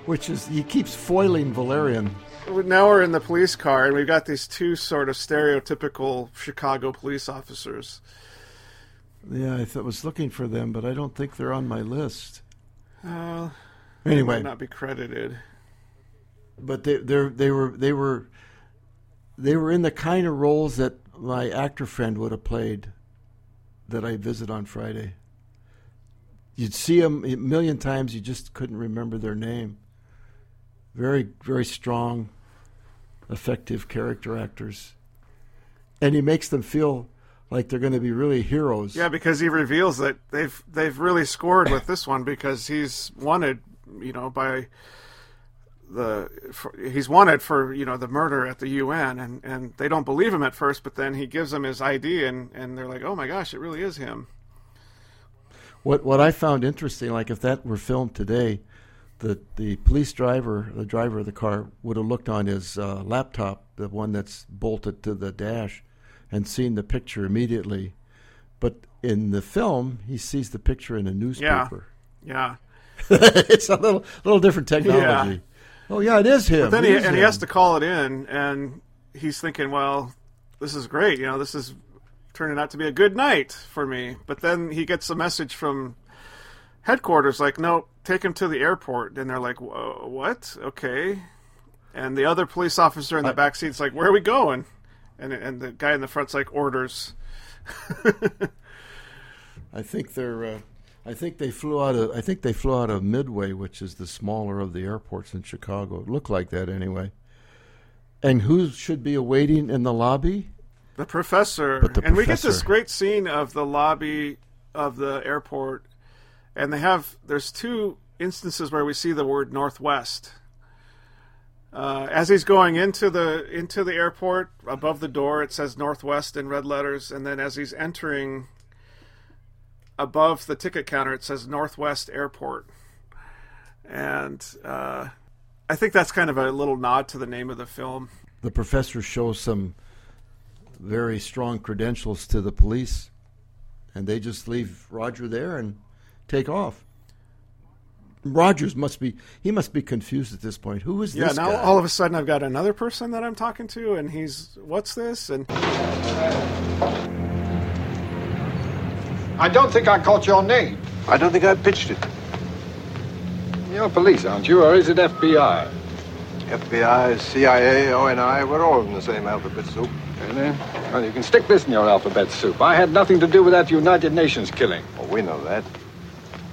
Which is, he keeps foiling Valerian. Now we're in the police car, and we've got these two sort of stereotypical Chicago police officers. Yeah, I th- was looking for them, but I don't think they're on my list. Uh, anyway, they might not be credited. But they they they were they were they were in the kind of roles that my actor friend would have played that I visit on Friday. You'd see them a million times, you just couldn't remember their name. Very, very strong, effective character actors. And he makes them feel like they're going to be really heroes. Yeah, because he reveals that they've they've really scored with this one, because he's wanted, you know, by the for, he's wanted for, you know, the murder at the U N, and, and they don't believe him at first, but then he gives them his I D, and, and they're like, oh my gosh, it really is him. What what I found interesting, like if that were filmed today, the the police driver, the driver of the car, would have looked on his uh, laptop, the one that's bolted to the dash, and seen the picture immediately. But in the film, he sees the picture in a newspaper. Yeah, yeah. It's a little little different technology. Yeah. Oh, yeah, it is him. But then he, and him. He has to call it in, and he's thinking, well, this is great. You know, this is turning out to be a good night for me. But then he gets a message from headquarters, like, no, take him to the airport. And they're like, whoa, what? Okay. And the other police officer in the I, back seat's like, where are we going? And and the guy in the front's like, orders. I think they're. Uh, I think they flew out of. I think they flew out of Midway, which is the smaller of the airports in Chicago. It looked like that anyway. And who should be awaiting in the lobby? The professor. But the and professor. We get this great scene of the lobby of the airport, and they have. There's two instances where we see the word Northwest. Uh, as he's going into the into the airport, above the door it says Northwest in red letters, and then as he's entering, above the ticket counter it says Northwest Airport. And uh, I think that's kind of a little nod to the name of the film. The professor shows some very strong credentials to the police, and they just leave Roger there and take off. Rogers must be, he must be confused at this point. Who is this guy? Yeah, now all of a sudden I've got another person that I'm talking to, and he's, what's this? And I don't think I caught your name. I don't think I pitched it. You're police, aren't you, or is it F B I? F B I, C I A, O N I, we're all in the same alphabet soup. Really? Well, you can stick this in your alphabet soup. I had nothing to do with that United Nations killing. Oh, we know that.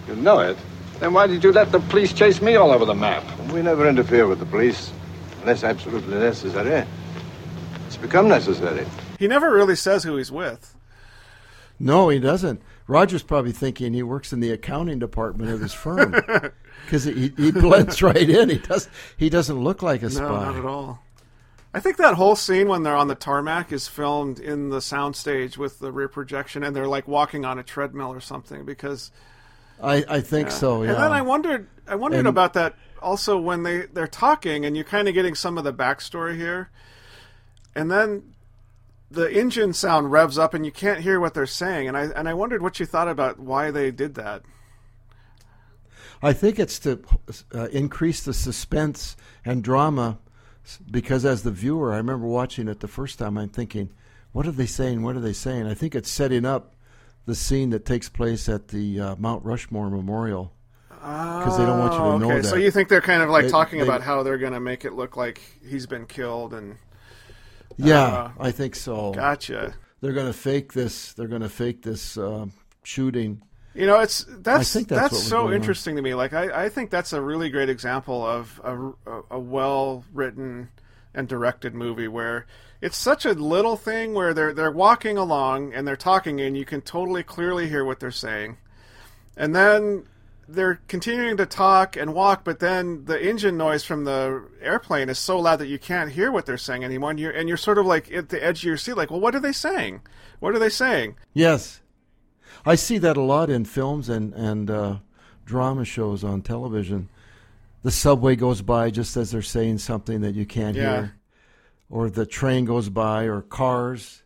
You know it? Then why did you let the police chase me all over the map? We never interfere with the police unless absolutely necessary. It's become necessary. He never really says who he's with. No, he doesn't. Roger's probably thinking he works in the accounting department of his firm, because he, he blends right in. He, does, he doesn't look like a spy. No, not at all. I think that whole scene when they're on the tarmac is filmed in the soundstage with the rear projection, and they're like walking on a treadmill or something, because... I, I think yeah. so, yeah. And then I wondered I wondered and, about that also when they, they're talking, and you're kind of getting some of the backstory here. And then the engine sound revs up, and you can't hear what they're saying. And I and I wondered what you thought about why they did that. I think it's to uh, increase the suspense and drama, because as the viewer, I remember watching it the first time, I'm thinking, what are they saying, what are they saying? I think it's setting up the scene that takes place at the uh, Mount Rushmore Memorial, because oh, they don't want you to okay. know that. So you think they're kind of like they, talking they, about how they're going to make it look like he's been killed, and uh, yeah, I think so. Gotcha. They're going to fake this. They're going to fake this um, shooting. You know, it's that's that's, that's so interesting on. to me. Like I, I, think that's a really great example of a, a well-written and directed movie where. It's such a little thing where they're they're walking along and they're talking, and you can totally clearly hear what they're saying. And then they're continuing to talk and walk, but then the engine noise from the airplane is so loud that you can't hear what they're saying anymore. And you're, and you're sort of like at the edge of your seat, like, well, what are they saying? What are they saying? Yes. I see that a lot in films and, and uh, drama shows on television. The subway goes by just as they're saying something that you can't yeah. hear. Or the train goes by, or cars.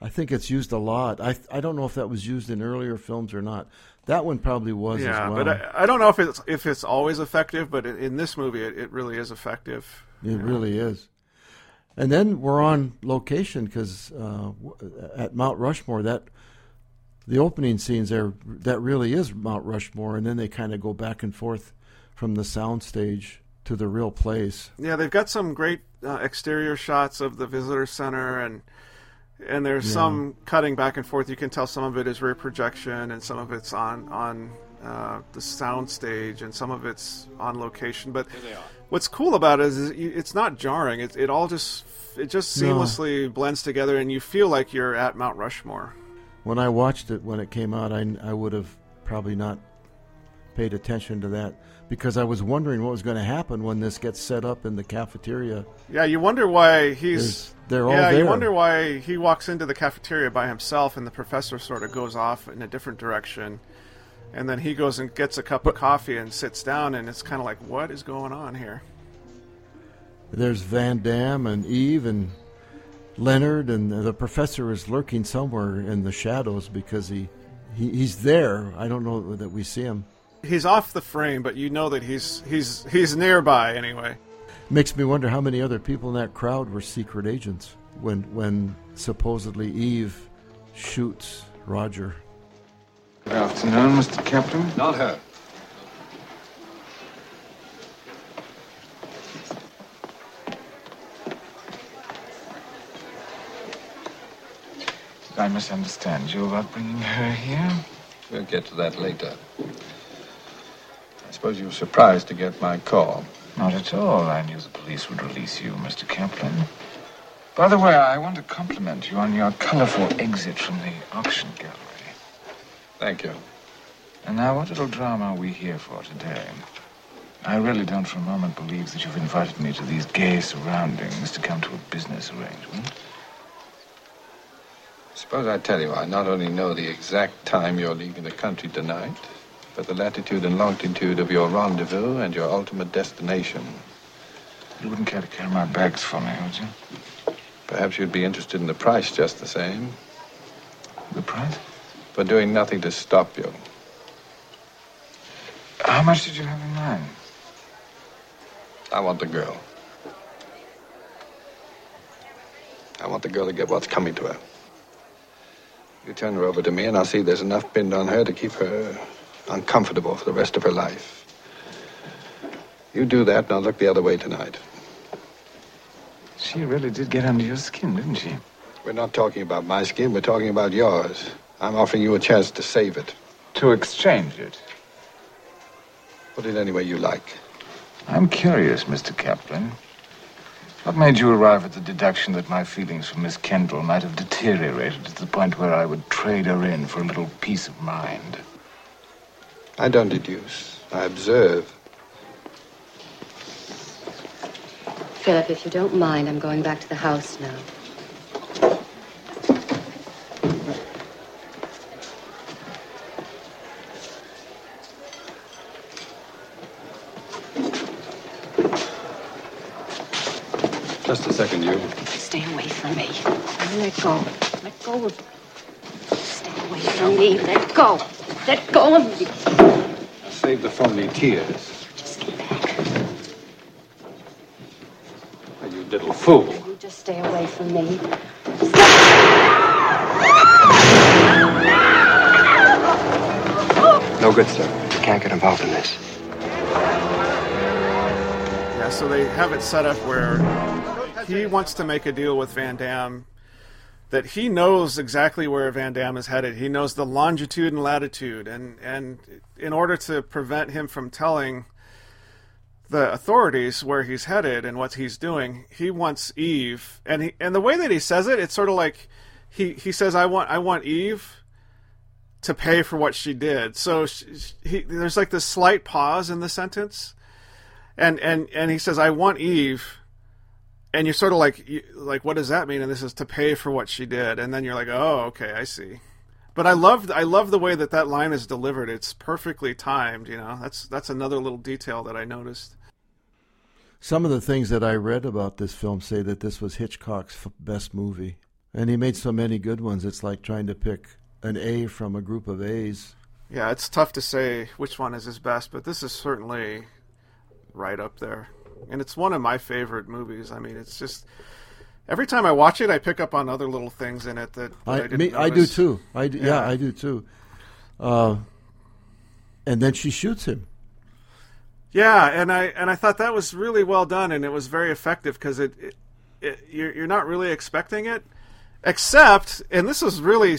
I think it's used a lot. I I don't know if that was used in earlier films or not. That one probably was yeah, as well. Yeah, but I, I don't know if it's if it's always effective, but in this movie it, it really is effective. It really is. And then we're on location, because uh, at Mount Rushmore, that the opening scenes there, that really is Mount Rushmore, and then they kind of go back and forth from the soundstage to the real place. Yeah, they've got some great... Uh, exterior shots of the visitor center, and And there's yeah. some cutting back and forth. You can tell some of it is rear projection, and some of it's on on uh, the sound stage, and some of it's on location. But what's cool about it is, is it's not jarring. It it all just it just seamlessly no. blends together, and you feel like you're at Mount Rushmore. When I watched it when it came out, I I would have probably not paid attention to that, because I was wondering what was going to happen when this gets set up in the cafeteria. Yeah, you wonder why he's... They're all yeah, there. You wonder why he walks into the cafeteria by himself and the professor sort of goes off in a different direction. And then he goes and gets a cup but, of coffee and sits down, and it's kind of like, what is going on here? There's Vandamm and Eve and Leonard, and the professor is lurking somewhere in the shadows because he, he he's there. I don't know that we see him. He's off the frame, but you know that he's he's he's nearby anyway. Makes me wonder how many other people in that crowd were secret agents when when supposedly Eve shoots Roger. Good afternoon, Mister Captain. Not her. Did I misunderstand you about bringing her here? We'll get to that later. I suppose you were surprised to get my call. Not at all. I knew the police would release you, Mister Kaplan. By the way, I want to compliment you on your colorful exit from the auction gallery. Thank you. And now, what little drama are we here for today? I really don't for a moment believe that you've invited me to these gay surroundings to come to a business arrangement. Suppose I tell you, I not only know the exact time you're leaving the country tonight, but the latitude and longitude of your rendezvous and your ultimate destination. You wouldn't care to carry my bags for me, would you? Perhaps you'd be interested in the price just the same. The price? For doing nothing to stop you. How much did you have in mind? I want the girl. I want the girl to get what's coming to her. You turn her over to me and I'll see there's enough pinned on her to keep her uncomfortable for the rest of her life. You do that, and I'll look the other way tonight. She really did get under your skin, didn't she? We're not talking about my skin. We're talking about yours. I'm offering you a chance to save it. To exchange it? Put it any way you like. I'm curious, Mister Kaplan. What made you arrive at the deduction that my feelings for Miss Kendall might have deteriorated to the point where I would trade her in for a little peace of mind? I don't deduce. I observe. Philip, if you don't mind, I'm going back to the house now. Just a second, you. Stay away from me. Let go. Let go of me. Stay away from me. Let go. Let go of me. I'll save the phony tears. Just get back. Oh, you little fool. Can you just stay away from me? Stop. No good, sir. You can't get involved in this. Yeah, so they have it set up where he wants to make a deal with Vandamm, that he knows exactly where Vandamm is headed. He knows the longitude and latitude. And, and in order to prevent him from telling the authorities where he's headed and what he's doing, he wants Eve. And he, and the way that he says it, it's sort of like he, he says, I want I want Eve to pay for what she did. So she, he, there's like this slight pause in the sentence. And, and, and he says, I want Eve... And you're sort of like, you, like, what does that mean? And this is to pay for what she did. And then you're like, oh, okay, I see. But I love, I love the way that that line is delivered. It's perfectly timed, you know. That's that's another little detail that I noticed. Some of the things that I read about this film say that this was Hitchcock's f- best movie. And he made so many good ones, it's like trying to pick an A from a group of A's. Yeah, it's tough to say which one is his best, but this is certainly right up there. And it's one of my favorite movies. I mean, it's just every time I watch it, I pick up on other little things in it that, that I, I didn't me, I do too. I do, yeah. yeah, I do too. Uh, and then she shoots him. Yeah, and I and I thought that was really well done, and it was very effective because it, it, it you're, you're not really expecting it, Except, and this is really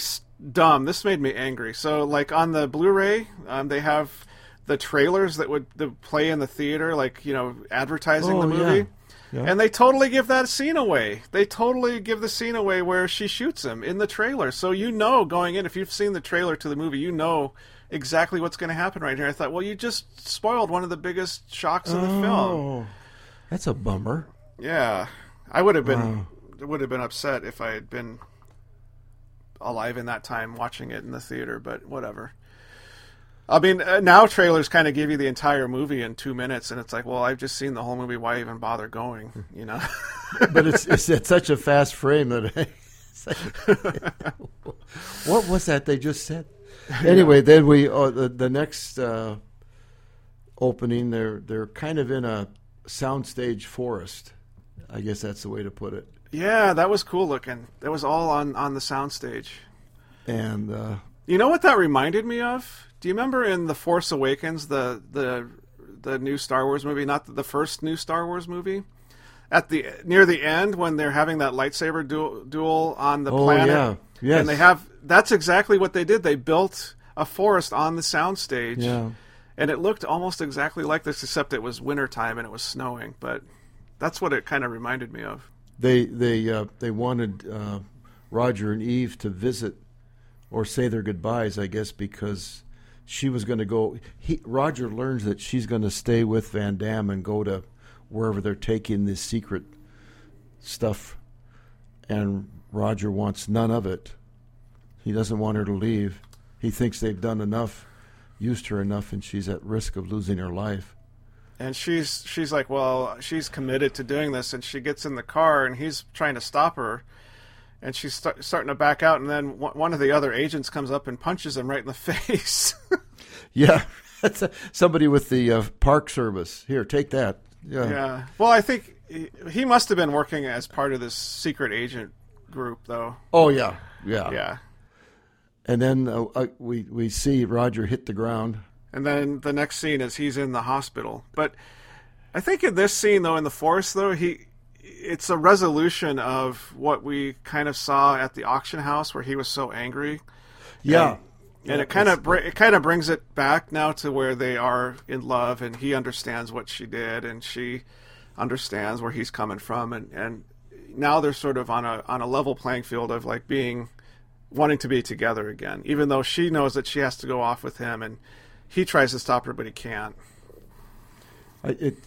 dumb, this made me angry. So, like, on the Blu-ray, um, they have the trailers that would that play in the theater, like, you know, advertising oh, the movie. Yeah. Yeah. And they totally give that scene away. They totally give the scene away where she shoots him in the trailer. So you know going in, if you've seen the trailer to the movie, you know exactly what's going to happen right here. I thought, well, you just spoiled one of the biggest shocks of the oh, film. That's a bummer. Yeah. I would have been wow. would have been upset if I had been alive in that time watching it in the theater, but whatever. I mean, now trailers kind of give you the entire movie in two minutes, and it's like, well, I've just seen the whole movie. Why even bother going? You know. But it's it's at such a fast frame that I, it's like, what was that they just said? Anyway, yeah. then we oh, the the next uh, opening, they're they're kind of in a soundstage forest. I guess that's the way to put it. Yeah, that was cool looking. That was all on on the soundstage. And uh, you know what that reminded me of? Do you remember in The Force Awakens, the the the new Star Wars movie, not the first new Star Wars movie, at the near the end when they're having that lightsaber duel, duel on the oh, planet? Oh yeah, yes. And they have that's exactly what they did. They built a forest on the soundstage, yeah. And it looked almost exactly like this, except it was wintertime and it was snowing. But that's what it kind of reminded me of. They they uh, they wanted uh, Roger and Eve to visit or say their goodbyes, I guess, because she was going to go. He, Roger learns that she's going to stay with Vandamm and go to wherever they're taking this secret stuff, and Roger wants none of it. He doesn't want her to leave. He thinks they've done enough, used her enough, and she's at risk of losing her life. And she's she's like, well, she's committed to doing this, and she gets in the car, and he's trying to stop her. And she's start, starting to back out, and then one of the other agents comes up and punches him right in the face. Yeah, that's a, somebody with the uh, Park Service. Here, take that. Yeah. Yeah. Well, I think he, he must have been working as part of this secret agent group, though. Oh yeah, yeah, yeah. And then uh, we we see Roger hit the ground. And then the next scene is he's in the hospital. But I think in this scene, though, in the forest, though he. It's a resolution of what we kind of saw at the auction house where he was so angry. Yeah. And, and yeah, it kind of br- it kind of brings it back now to where they are in love, and he understands what she did, and she understands where he's coming from, and, and now they're sort of on a on a level playing field of like being wanting to be together again, even though she knows that she has to go off with him, and he tries to stop her but he can't. I, it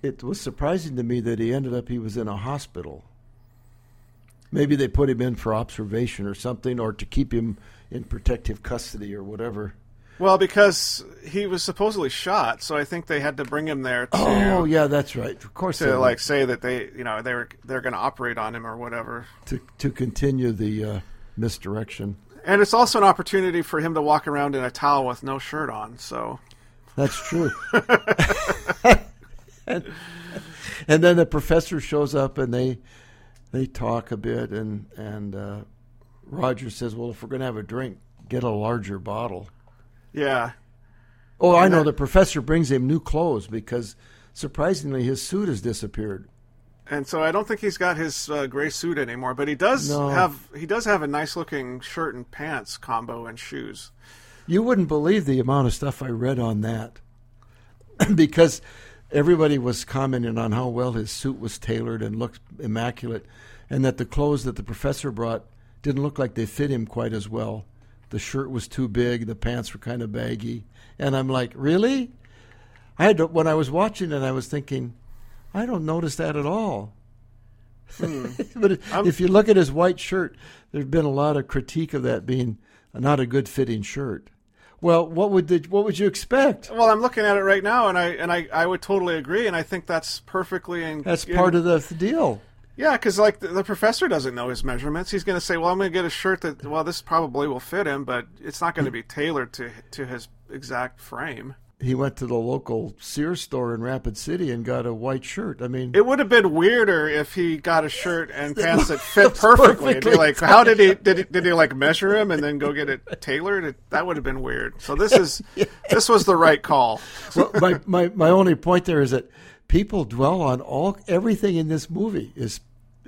It was surprising to me that he ended up, he was in a hospital. Maybe they put him in for observation or something, or to keep him in protective custody or whatever. Well, because he was supposedly shot, so I think they had to bring him there to... Oh, yeah, that's right. Of course. To, like, say that they, you know, they were, they're going to operate on him or whatever. To to continue the uh, misdirection. And it's also an opportunity for him to walk around in a towel with no shirt on, so... That's true. And, and then the professor shows up, and they they talk a bit, and and uh, Roger says, "Well, if we're going to have a drink, get a larger bottle." Yeah. Oh, and I know. That, the professor brings him new clothes because, surprisingly, his suit has disappeared. And so I don't think he's got his uh, gray suit anymore, but he does no. have he does have a nice looking shirt and pants combo and shoes. You wouldn't believe the amount of stuff I read on that, because. Everybody was commenting on how well his suit was tailored and looked immaculate, and that the clothes that the professor brought didn't look like they fit him quite as well. The shirt was too big, the pants were kind of baggy. And I'm like, really? I don't, when I was watching it, I was thinking, I don't notice that at all. Hmm. But I'm... if you look at his white shirt, there's been a lot of critique of that being not a good fitting shirt. Well, what would the, what would you expect? Well, I'm looking at it right now, and I and I, I would totally agree, and I think that's perfectly in, that's part in, of the deal. Yeah, because like the, the professor doesn't know his measurements. He's going to say, "Well, I'm going to get a shirt that well, this probably will fit him, but it's not going to be tailored to to his exact frame." He went to the local Sears store in Rapid City and got a white shirt. I mean, it would have been weirder if he got a shirt and pants that fit perfectly. perfectly like, how did he did he, did he like measure him and then go get it tailored? It, that would have been weird. So this is this was the right call. Well, my, my my only point there is that people dwell on all everything in this movie is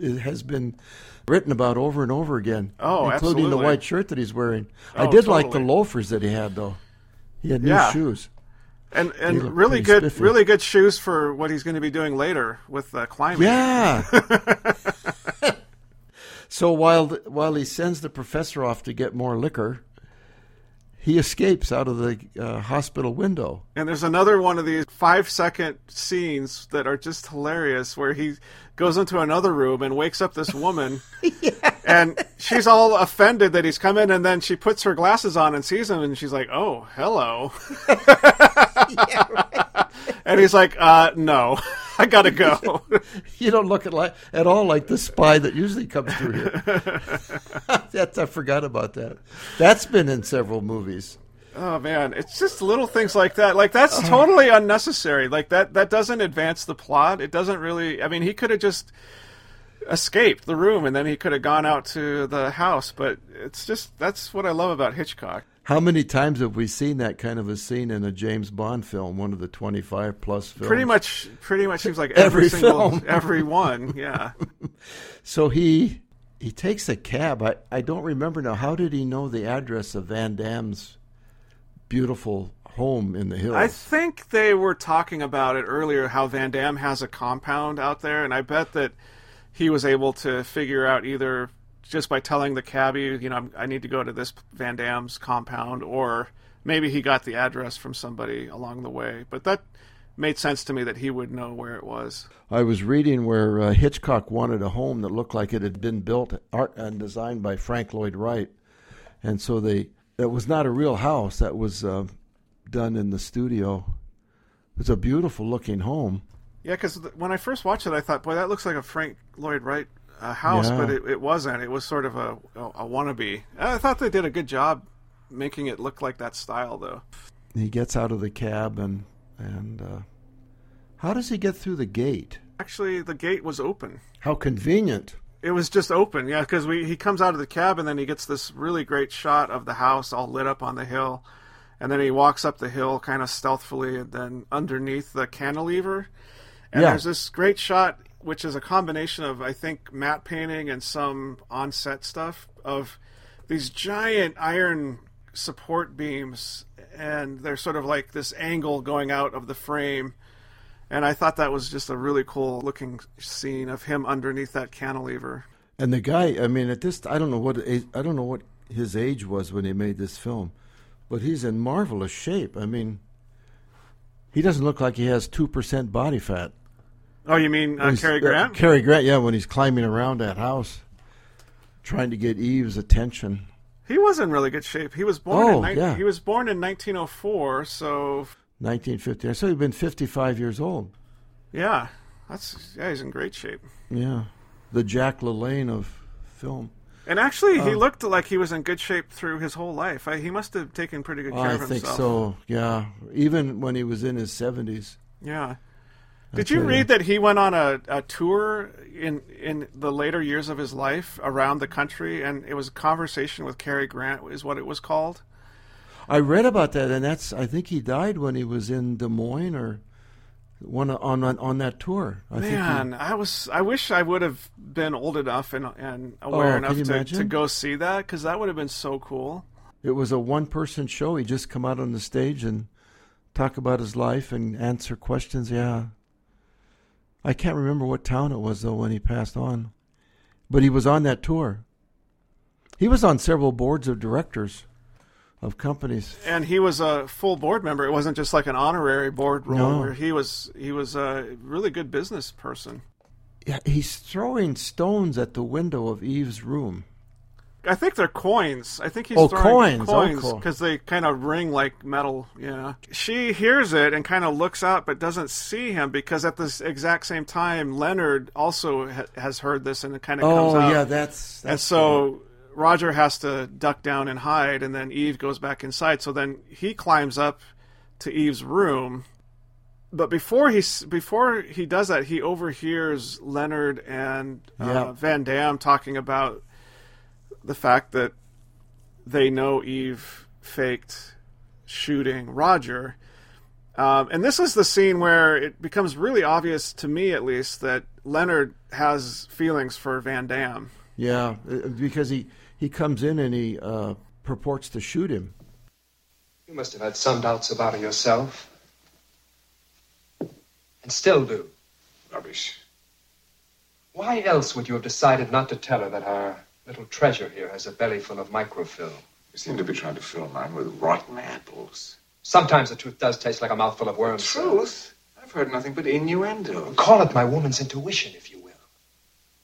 has been written about over and over again. Oh, including absolutely. Including the white shirt that he's wearing. Oh, I did totally. like the loafers that he had, though. He had new yeah. shoes. And and really good spiffy. really good shoes for what he's going to be doing later with uh, climbing. Yeah. So while while he sends the professor off to get more liquor, he escapes out of the uh, hospital window. And there's another one of these five-second scenes that are just hilarious where he goes into another room and wakes up this woman. yeah. And she's all offended that he's come in, and then she puts her glasses on and sees him, and she's like, oh, hello. yeah, right. And he's like, uh, no, I got to go. You don't look at, li- at all like the spy that usually comes through here. That's, I forgot about that. That's been in several movies. Oh, man. It's just little things like that. Like, that's uh, totally unnecessary. Like, that, that doesn't advance the plot. It doesn't really – I mean, he could have just – escaped the room, and then he could have gone out to the house. But it's just, that's what I love about Hitchcock. How many times have we seen that kind of a scene in a James Bond film, one of the twenty-five plus films? Pretty much, pretty much seems like every, every single, film. every one, yeah. So he he takes a cab. I, I don't remember now. How did he know the address of Van Damme's beautiful home in the hills? I think they were talking about it earlier, how Van Damme has a compound out there, and I bet that he was able to figure out either just by telling the cabbie, you know, I'm, I need to go to this Van Damme's compound, or maybe he got the address from somebody along the way. But that made sense to me that he would know where it was. I was reading where uh, Hitchcock wanted a home that looked like it had been built art and designed by Frank Lloyd Wright. And so they, that was not a real house. That was uh, done in the studio. It was a beautiful looking home. Yeah, because when I first watched it, I thought, boy, that looks like a Frank Lloyd Wright uh, house, yeah. but it, it wasn't. It was sort of a, a, a wannabe. I thought they did a good job making it look like that style, though. He gets out of the cab, and, and uh, how does he get through the gate? Actually, the gate was open. How convenient. It was just open, yeah, because we he comes out of the cab, and then he gets this really great shot of the house all lit up on the hill, and then he walks up the hill kind of stealthily, and then underneath the cantilever. And yeah. there's this great shot, which is a combination of, I think, matte painting and some on-set stuff, of these giant iron support beams, and they're sort of like this angle going out of the frame. And I thought that was just a really cool-looking scene of him underneath that cantilever. And the guy, I mean, at this, I don't know what age, I don't know what his age was when he made this film, but he's in marvelous shape. I mean, he doesn't look like he has two percent body fat. Oh, you mean uh, Cary Grant? Uh, Cary Grant, yeah, when he's climbing around that house, trying to get Eve's attention. He was in really good shape. He was born. Oh, in ni- yeah. He was born in nineteen oh four, so nineteen fifty. So he'd been fifty-five years old. Yeah, that's yeah. He's in great shape. Yeah, the Jack LaLanne of film. And actually, uh, he looked like he was in good shape through his whole life. I, he must have taken pretty good care I of himself. I think so, yeah. Even when he was in his seventies. Yeah. Did That's you read that he went on a, a tour in in the later years of his life around the country, and it was a conversation with Cary Grant is what it was called? I read about that, and that's I think he died when he was in Des Moines or one on, on on that tour. I Man, think he, I was I wish I would have been old enough and and aware oh, enough to, to go see that, because that would have been so cool. It was a one-person show. He'd just come out on the stage and talk about his life and answer questions. Yeah. I can't remember what town it was, though, when he passed on. But he was on that tour. He was on several boards of directors of companies. And he was a full board member. It wasn't just like an honorary board role. No. He was he was a really good business person. Yeah, he's throwing stones at the window of Eve's room. I think they're coins. I think he's oh, throwing coins because oh, cool. they kind of ring like metal. Yeah, she hears it and kind of looks out, but doesn't see him because at this exact same time, Leonard also ha- has heard this and it kind of oh, comes out. Oh yeah, that's, that's and so cool. Roger has to duck down and hide, and then Eve goes back inside. So then he climbs up to Eve's room, but before he before he does that, he overhears Leonard and uh, yeah. Van Damme talking about the fact that they know Eve faked shooting Roger. Um, and this is the scene where it becomes really obvious to me, at least, that Leonard has feelings for Vandamm. Yeah, because he, he comes in and he uh, purports to shoot him. You must have had some doubts about it yourself. And still do. Rubbish. Why else would you have decided not to tell her that our little treasure here has a belly full of microfilm? You seem to be trying to fill mine with rotten apples. Sometimes the truth does taste like a mouthful of worms. Truth? I've heard nothing but innuendo. Call it my woman's intuition, if you will.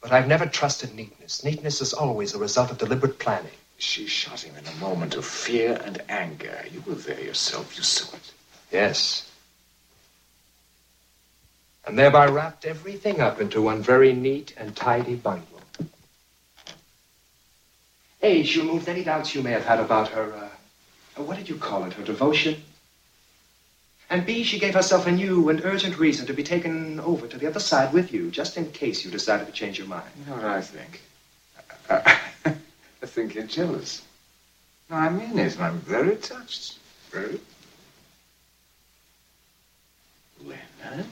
But I've never trusted neatness. Neatness is always the result of deliberate planning. She shot him in a moment of fear and anger. You were there yourself. You saw it. Yes. And thereby wrapped everything up into one very neat and tidy bundle. Hey, she'll move any doubts you may have had about her, uh, what did you call it, her devotion? And B, she gave herself a new and urgent reason to be taken over to the other side with you, just in case you decided to change your mind. You know what I think? I, I, I think you're jealous. No, I mean it, and I'm very touched. Very. Leonard?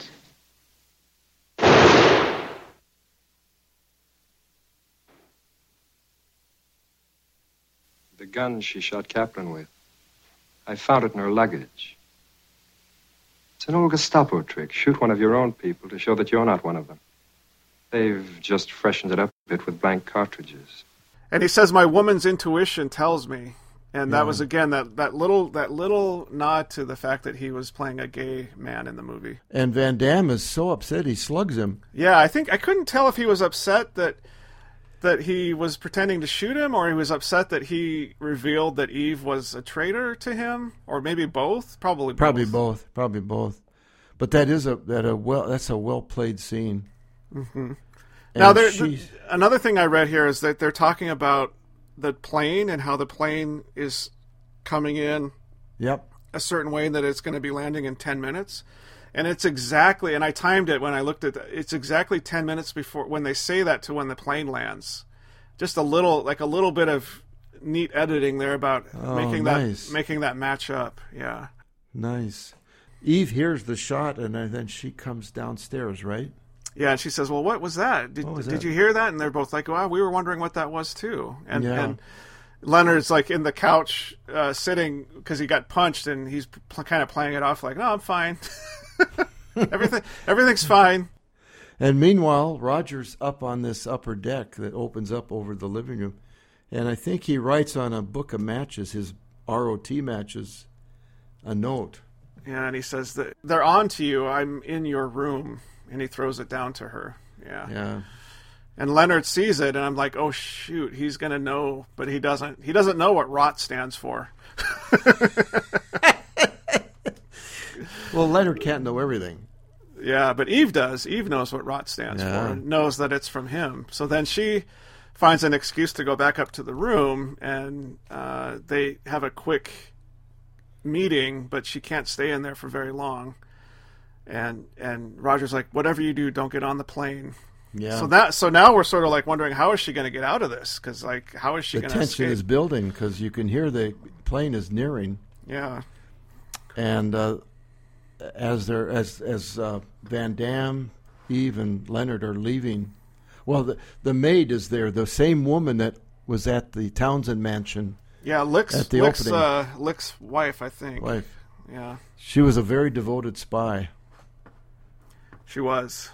The gun she shot Kaplan with. I found it in her luggage. It's an old Gestapo trick. Shoot one of your own people to show that you're not one of them. They've just freshened it up a bit with blank cartridges. And he says, my woman's intuition tells me. And that yeah. was, again, that, that little that little nod to the fact that he was playing a gay man in the movie. And Vandamm is so upset he slugs him. Yeah, I think I couldn't tell if he was upset that... that he was pretending to shoot him, or he was upset that he revealed that Eve was a traitor to him, or maybe both. Probably both. Probably both. Probably both. But that is a that a well that's a well played scene. Mm-hmm. Now, there, the, another thing I read here is that they're talking about the plane and how the plane is coming in. Yep. A certain way that it's going to be landing in ten minutes. And it's exactly, and I timed it when I looked at it, it's exactly ten minutes before, when they say that, to when the plane lands. Just a little, like a little bit of neat editing there about oh, making nice. that making that match up. Yeah. Nice. Eve hears the shot, and then she comes downstairs, right? Yeah, and she says, well, what was that? Did, was that? did you hear that? And they're both like, wow, we were wondering what that was, too. And, yeah. and Leonard's like in the couch uh, sitting because he got punched, and he's pl- kind of playing it off like, no, I'm fine. Everything, everything's fine. And meanwhile, Roger's up on this upper deck that opens up over the living room, and I think he writes on a book of matches, his R O T matches, a note. Yeah, and he says that they're on to you. I'm in your room, and he throws it down to her. Yeah. Yeah. And Leonard sees it, and I'm like, oh shoot, he's gonna know, but he doesn't. He doesn't know what R O T stands for. Well, Leonard can't know everything. Yeah, but Eve does. Eve knows what R O T stands yeah. for and knows that it's from him. So then she finds an excuse to go back up to the room, and uh, they have a quick meeting, but she can't stay in there for very long. And and Roger's like, whatever you do, don't get on the plane. Yeah. So that so now we're sort of like wondering, how is she going to get out of this? Because, like, how is she going to escape? The tension is building because you can hear the plane is nearing. Yeah. And... Uh, As they're as as uh, Vandamm, Eve, and Leonard are leaving, well, the the maid is there, the same woman that was at the Townsend mansion. Yeah, Lick's at the Lick's, opening. Uh, Lick's wife, I think. Wife. Yeah. She was a very devoted spy. She was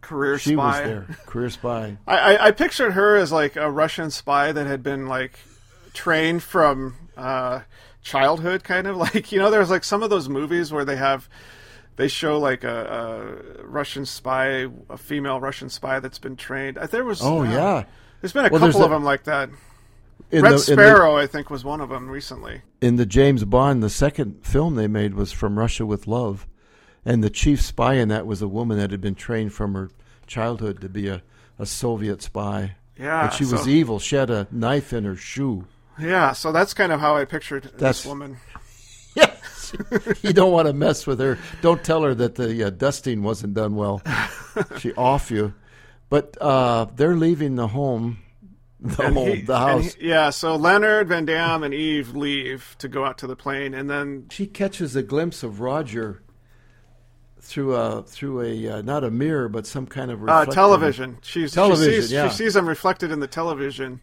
career she spy. She was there, career spy. I, I I pictured her as like a Russian spy that had been like trained from. Uh, childhood, kind of like, you know, there's like some of those movies where they have they show like a, a Russian spy, a female Russian spy that's been trained. There was oh uh, yeah there's been a well, couple of a, them like that. Red the, Sparrow the, I think was one of them recently. In the James Bond, the second film they made was From Russia with Love, and the chief spy in that was a woman that had been trained from her childhood to be a, a Soviet spy. Yeah, but she so. was evil. She had a knife in her shoe. Yeah, so that's kind of how I pictured that's, this woman. Yeah, you don't want to mess with her. Don't tell her that the uh, dusting wasn't done well. She off you. But uh, they're leaving the home, the, home, he, the house. He, yeah, so Leonard, Vandamm, and Eve leave to go out to the plane, and then... She catches a glimpse of Roger through a through a uh, not a mirror, but some kind of reflector. Uh, television. She's, television. She sees, yeah. she sees him reflected in the television,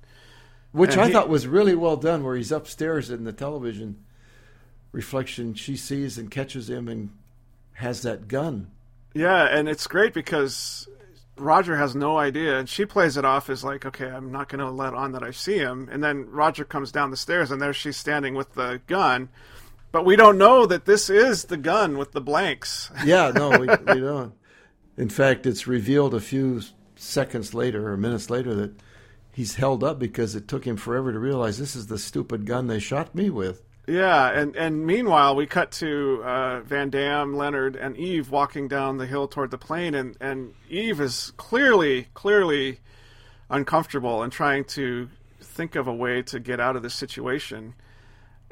which I he, thought was really well done. Where he's upstairs in the television reflection, she sees and catches him and has that gun. Yeah, and it's great because Roger has no idea, and she plays it off as like, okay, I'm not going to let on that I see him. And then Roger comes down the stairs, and there she's standing with the gun. But we don't know that this is the gun with the blanks. Yeah, no, we, we don't. In fact, it's revealed a few seconds later or minutes later that he's held up because it took him forever to realize this is the stupid gun they shot me with. Yeah, and, and meanwhile, we cut to uh, Vandamm, Leonard, and Eve walking down the hill toward the plane, and, and Eve is clearly, clearly uncomfortable and trying to think of a way to get out of this situation.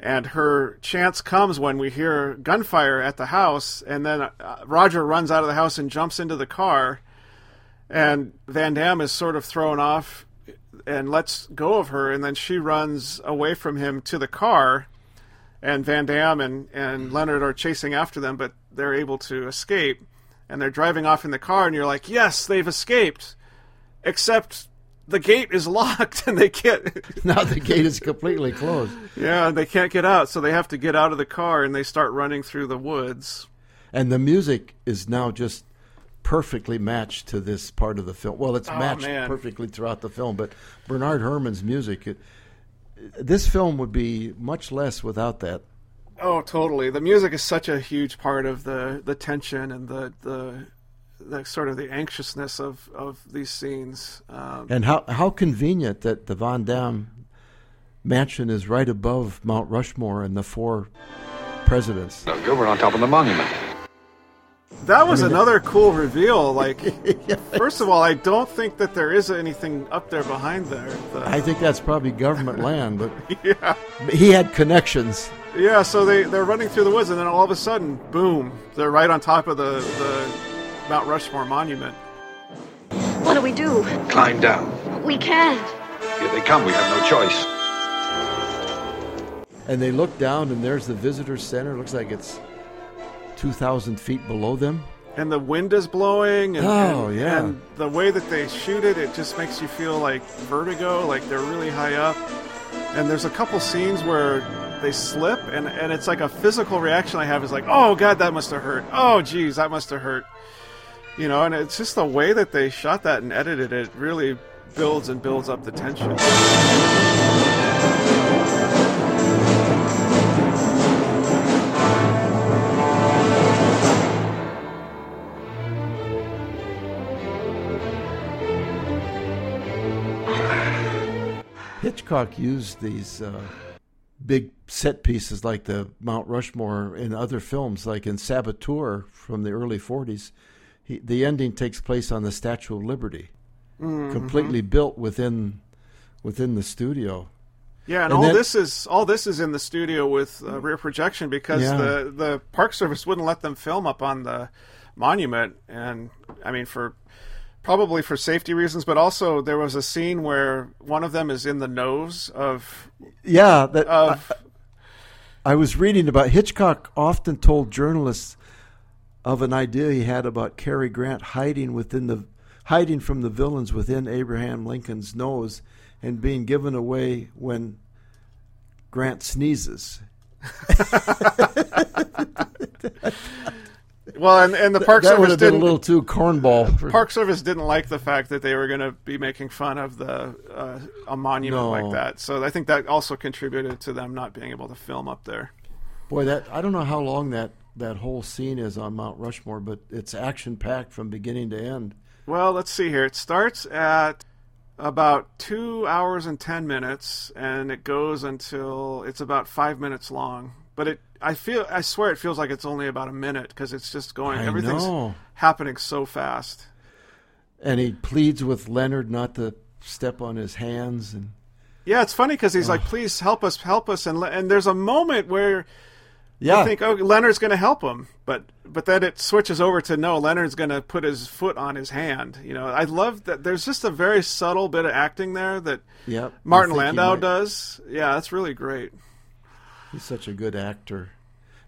And her chance comes when we hear gunfire at the house, and then uh, Roger runs out of the house and jumps into the car, and Vandamm is sort of thrown off and lets go of her, and then she runs away from him to the car. And Vandamm and, and Leonard are chasing after them, but they're able to escape. And they're driving off in the car, and you're like, yes, they've escaped. Except the gate is locked, and they can't... Now the gate is completely closed. Yeah, they can't get out, so they have to get out of the car, and they start running through the woods. And the music is now just perfectly matched to this part of the film. Well, it's oh, matched man. perfectly throughout the film, but Bernard Herrmann's music... It, This film would be much less without that. Oh, totally. The music is such a huge part of the, the tension and the, the the sort of the anxiousness of, of these scenes. Um, and how how convenient that the Vandamm mansion is right above Mount Rushmore and the four presidents. No, Gilbert on top of the monument. That was I mean, another cool reveal. Like, yes. First of all, I don't think that there is anything up there behind there. The... I think that's probably government land, but yeah. He had connections. Yeah, so they, they're running through the woods, and then all of a sudden, boom, they're right on top of the, the Mount Rushmore monument. What do we do? Climb down. We can't. Here they come. We have no choice. And they look down, and there's the visitor center. It looks like it's two thousand feet below them. And the wind is blowing. And, oh, and, yeah. And the way that they shoot it, it just makes you feel like vertigo, like they're really high up. And there's a couple scenes where they slip, and, and it's like a physical reaction I have is like, oh, God, that must have hurt. Oh, geez, that must have hurt. You know, and it's just the way that they shot that and edited it really builds and builds up the tension. Hitchcock used these uh, big set pieces like the Mount Rushmore in other films, like in Saboteur from the early forties. He, the ending takes place on the Statue of Liberty, mm-hmm. completely built within within the studio. Yeah, and, and all that, this is all this is in the studio with uh, rear projection because yeah. the the Park Service wouldn't let them film up on the monument, and I mean for. Probably for safety reasons, but also there was a scene where one of them is in the nose of... Yeah. That, of, I, I was reading about Hitchcock often told journalists of an idea he had about Cary Grant hiding within the hiding from the villains within Abraham Lincoln's nose and being given away when Grant sneezes. Well, and, and the Park that Service didn't a little too cornball. For... Park Service didn't like the fact that they were going to be making fun of the uh, a monument no. like that. So I think that also contributed to them not being able to film up there. Boy, that I don't know how long that, that whole scene is on Mount Rushmore, but it's action packed from beginning to end. Well, let's see here. It starts at about two hours and ten minutes, and it goes until it's about five minutes long. But it, I feel, I swear, it feels like it's only about a minute because it's just going. I everything's know. happening so fast. And he pleads with Leonard not to step on his hands, and yeah, it's funny because he's oh. like, "Please help us, help us!" And and there's a moment where yeah. you think, "Oh, Leonard's going to help him," but but then it switches over to no, Leonard's going to put his foot on his hand. You know, I love that. There's just a very subtle bit of acting there that yep. Martin Landau does. Yeah, that's really great. He's such a good actor.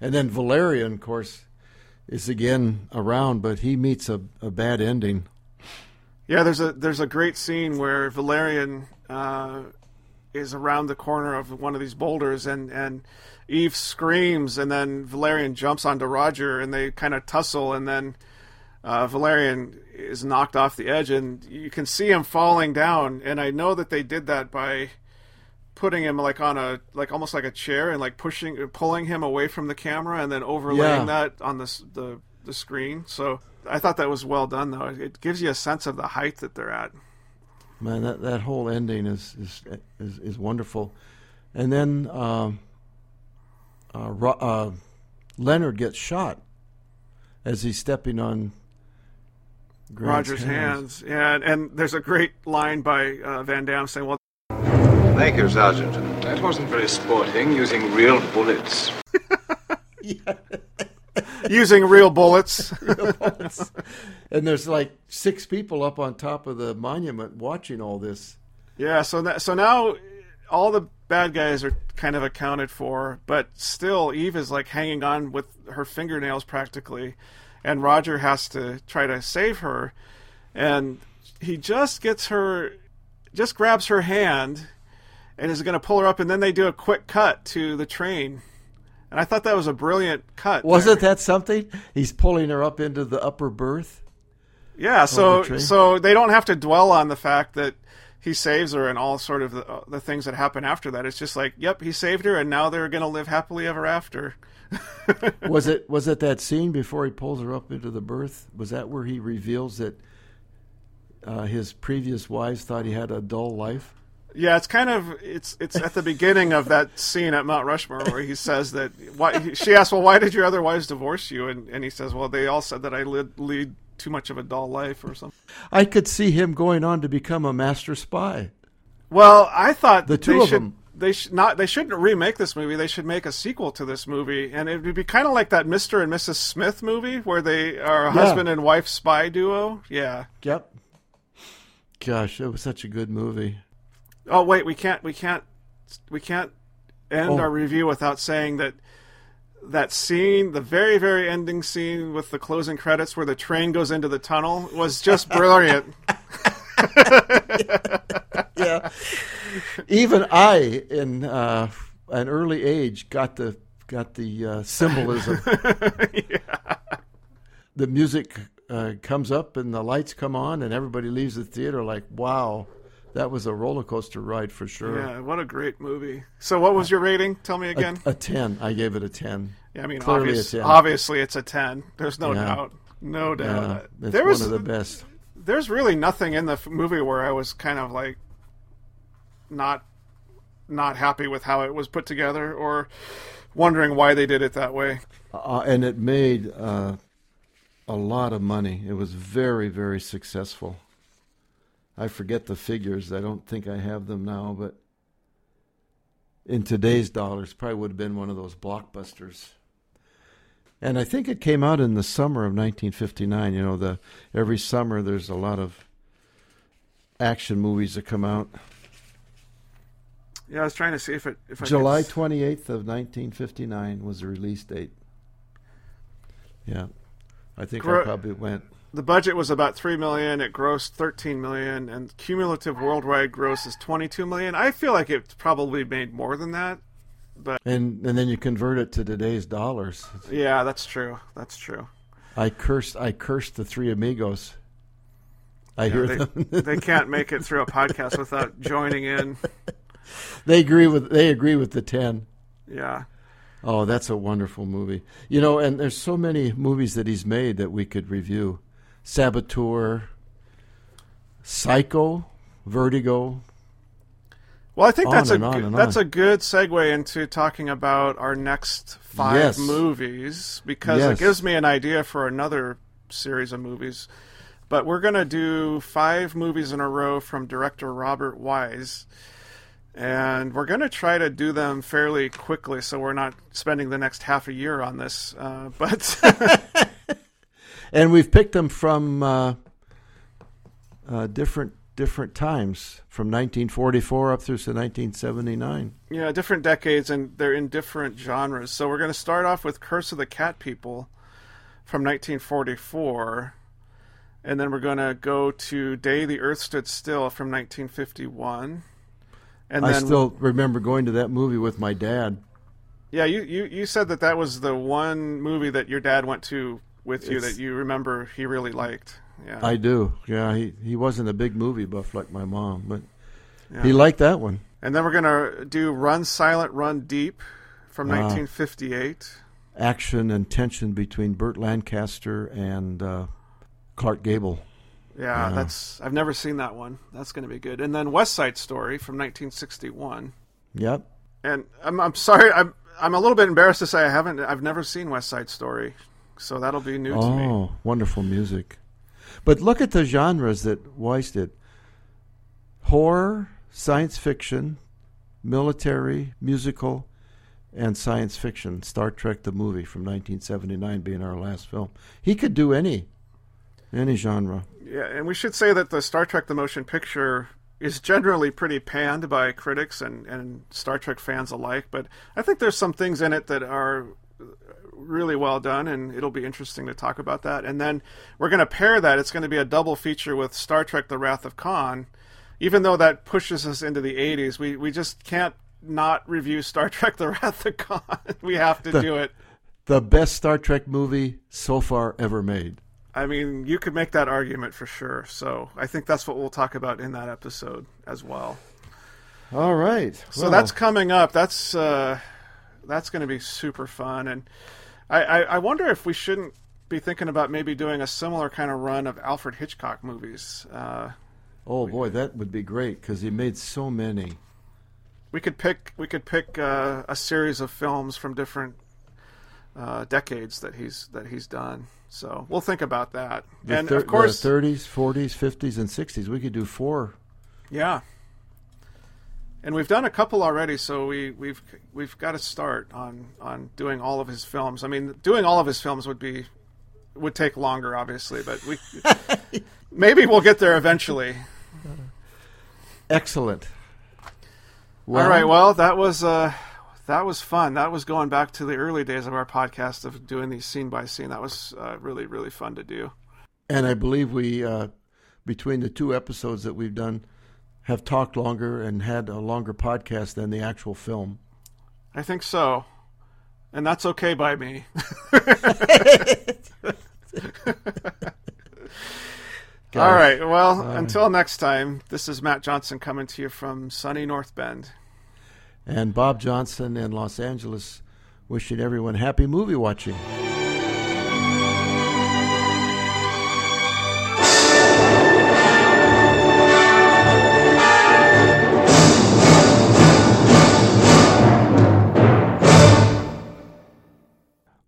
And then Valerian, of course, is again around, but he meets a, a bad ending. Yeah, there's a there's a great scene where Valerian uh, is around the corner of one of these boulders, and, and Eve screams, and then Valerian jumps onto Roger, and they kind of tussle, and then uh, Valerian is knocked off the edge, and you can see him falling down. And I know that they did that by putting him like on a like almost like a chair and like pushing pulling him away from the camera and then overlaying yeah. that on the, the the screen. So I thought that was well done, though. It gives you a sense of the height that they're at. Man, that that whole ending is is is, is wonderful. And then uh, uh, uh, Leonard gets shot as he's stepping on Grant's Roger's hands. hands. Yeah, and, and there's a great line by uh, Vandamm saying, "Well." Thank you, Sergeant. That wasn't very sporting, using real bullets. yeah. Using real bullets. real bullets. And there's like six people up on top of the monument watching all this. Yeah, so that, so now all the bad guys are kind of accounted for, but still Eve is like hanging on with her fingernails practically, and Roger has to try to save her, and he just gets her, just grabs her hand, and is going to pull her up, and then they do a quick cut to the train. And I thought that was a brilliant cut. Wasn't there. that something? He's pulling her up into the upper berth? Yeah, so the so they don't have to dwell on the fact that he saves her and all sort of the, uh, the things that happen after that. It's just like, yep, he saved her, and now they're going to live happily ever after. was it was it that scene before he pulls her up into the berth? Was that where he reveals that uh, his previous wives thought he had a dull life? Yeah, it's kind of it's it's at the beginning of that scene at Mount Rushmore where he says that why she asks, well, why did your other wives divorce you? And and he says, well, they all said that I lead, lead too much of a dull life or something. I could see him going on to become a master spy. Well, I thought the two they of should, them they should not they shouldn't remake this movie. They should make a sequel to this movie, and it would be kind of like that Mister and Missus Smith movie where they are a yeah. husband and wife spy duo. Yeah. Yep. Gosh, it was such a good movie. Oh wait, we can't, we can't, we can't end oh. our review without saying that that scene, the very, very ending scene with the closing credits, where the train goes into the tunnel, was just brilliant. yeah, even I, in uh, an early age, got the got the uh, symbolism. yeah. The music uh, comes up and the lights come on, and everybody leaves the theater like, wow. That was a roller coaster ride for sure. Yeah, what a great movie. So what was your rating? Tell me again. A, a ten. I gave it a ten. Yeah, I mean, obvious, obviously it's a ten. There's no yeah. doubt. No doubt. Yeah, it's there one was, of the best. There's really nothing in the movie where I was kind of like not not happy with how it was put together or wondering why they did it that way. Uh, and it made uh, a lot of money. It was very, very successful. I forget the figures. I don't think I have them now, but in today's dollars, probably would have been one of those blockbusters. And I think it came out in the summer of nineteen fifty-nine. You know, the every summer there's a lot of action movies that come out. Yeah, I was trying to see if it... If I July could... twenty-eighth of nineteen fifty-nine was the release date. Yeah, I think Gro- I probably went... The budget was about three million dollars. It grossed thirteen million dollars, and cumulative worldwide gross is twenty-two million dollars. I feel like it probably made more than that, but and and then you convert it to today's dollars. Yeah, that's true. That's true. I cursed. I cursed the Three Amigos. I yeah, hear they, them. They can't make it through a podcast without joining in. They agree with. They agree with the ten. Yeah. Oh, that's a wonderful movie. You know, and there's so many movies that he's made that we could review. Saboteur, Psycho, Vertigo. Well, I think that's a good, that's a good segue into talking about our next five yes. movies because yes. it gives me an idea for another series of movies. But we're going to do five movies in a row from director Robert Wise, and we're going to try to do them fairly quickly so we're not spending the next half a year on this. Uh, but... And we've picked them from uh, uh, different different times, from nineteen forty-four up through to nineteen seventy-nine. Yeah, different decades, and they're in different genres. So we're going to start off with Curse of the Cat People from nineteen forty-four, and then we're going to go to Day the Earth Stood Still from nineteen fifty-one. And I then, still remember going to that movie with my dad. Yeah, you, you, you said that that was the one movie that your dad went to with you it's, that you remember he really liked. Yeah, I do. Yeah, he, he wasn't a big movie buff like my mom, but yeah. He liked that one. And then we're going to do Run Silent, Run Deep from wow. nineteen fifty-eight. Action and tension between Burt Lancaster and uh, Clark Gable. Yeah, yeah, that's I've never seen that one. That's going to be good. And then West Side Story from nineteen sixty-one. Yep. And I'm I'm sorry I'm I'm a little bit embarrassed to say I haven't I've never seen West Side Story, so that'll be new oh, to me. Oh, wonderful music! But look at the genres that Weiss did: horror, science fiction, military, musical, and science fiction. Star Trek the movie from nineteen seventy-nine being our last film. He could do any, any genre. Yeah, and we should say that the Star Trek the Motion Picture is generally pretty panned by critics and, and Star Trek fans alike, but I think there's some things in it that are really well done, and it'll be interesting to talk about that. And then we're going to pair that. It's going to be a double feature with Star Trek The Wrath of Khan. Even though that pushes us into the eighties, we, we just can't not review Star Trek The Wrath of Khan. We have to the, do it. The best Star Trek movie so far ever made. I mean, you could make that argument for sure. So I think that's what we'll talk about in that episode as well. All right. So well. That's coming up. That's uh, that's going to be super fun. And I, I, I wonder if we shouldn't be thinking about maybe doing a similar kind of run of Alfred Hitchcock movies. Uh, oh, we, boy, that would be great because he made so many. We could pick, we could pick uh, a series of films from different uh, decades that he's that he's done. So we'll think about that. The and thir- of course, the thirties, forties, fifties, and sixties. We could do four. Yeah. And we've done a couple already, so we, we've we've got to start on, on doing all of his films. I mean, doing all of his films would be would take longer, obviously, but we maybe we'll get there eventually. Excellent. Well, all right. Well, that was. Uh, That was fun. That was going back to the early days of our podcast of doing these scene by scene. That was uh, really, really fun to do. And I believe we, uh, between the two episodes that we've done, have talked longer and had a longer podcast than the actual film. I think so. And that's okay by me. All right. Well, All right. Until next time, this is Matt Johnson coming to you from sunny North Bend. And Bob Johnson in Los Angeles, wishing everyone happy movie watching.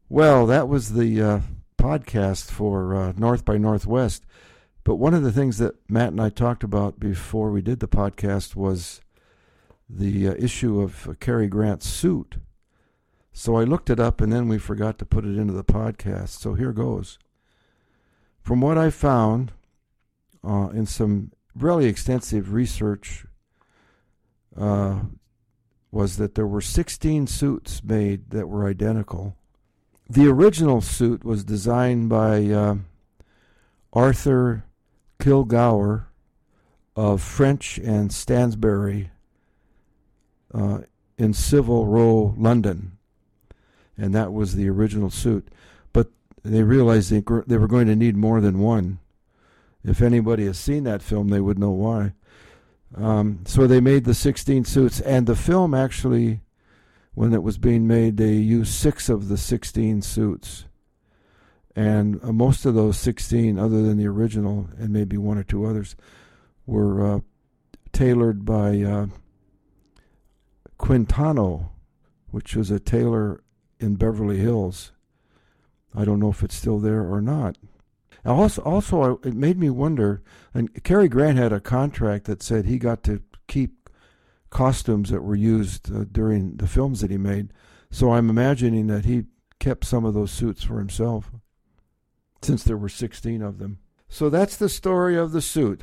Well, that was the uh, podcast for uh, North by Northwest. But one of the things that Matt and I talked about before we did the podcast was the uh, issue of uh, Cary Grant's suit. So I looked it up, and then we forgot to put it into the podcast. So here goes. From what I found uh, in some really extensive research uh, was that there were sixteen suits made that were identical. The original suit was designed by uh, Arthur Kilgour of French and Stansbury Uh, in Savile Row, London, and that was the original suit. But they realized they, gr- they were going to need more than one. If anybody has seen that film, they would know why. Um, so they made the sixteen suits, and the film actually, when it was being made, they used six of the sixteen suits, and uh, most of those sixteen, other than the original, and maybe one or two others, were uh, tailored by Uh, Quintano, which was a tailor in Beverly Hills. I don't know if it's still there or not. Also, also, it made me wonder, and Cary Grant had a contract that said he got to keep costumes that were used uh, during the films that he made, so I'm imagining that he kept some of those suits for himself, since there were sixteen of them. So that's the story of the suit.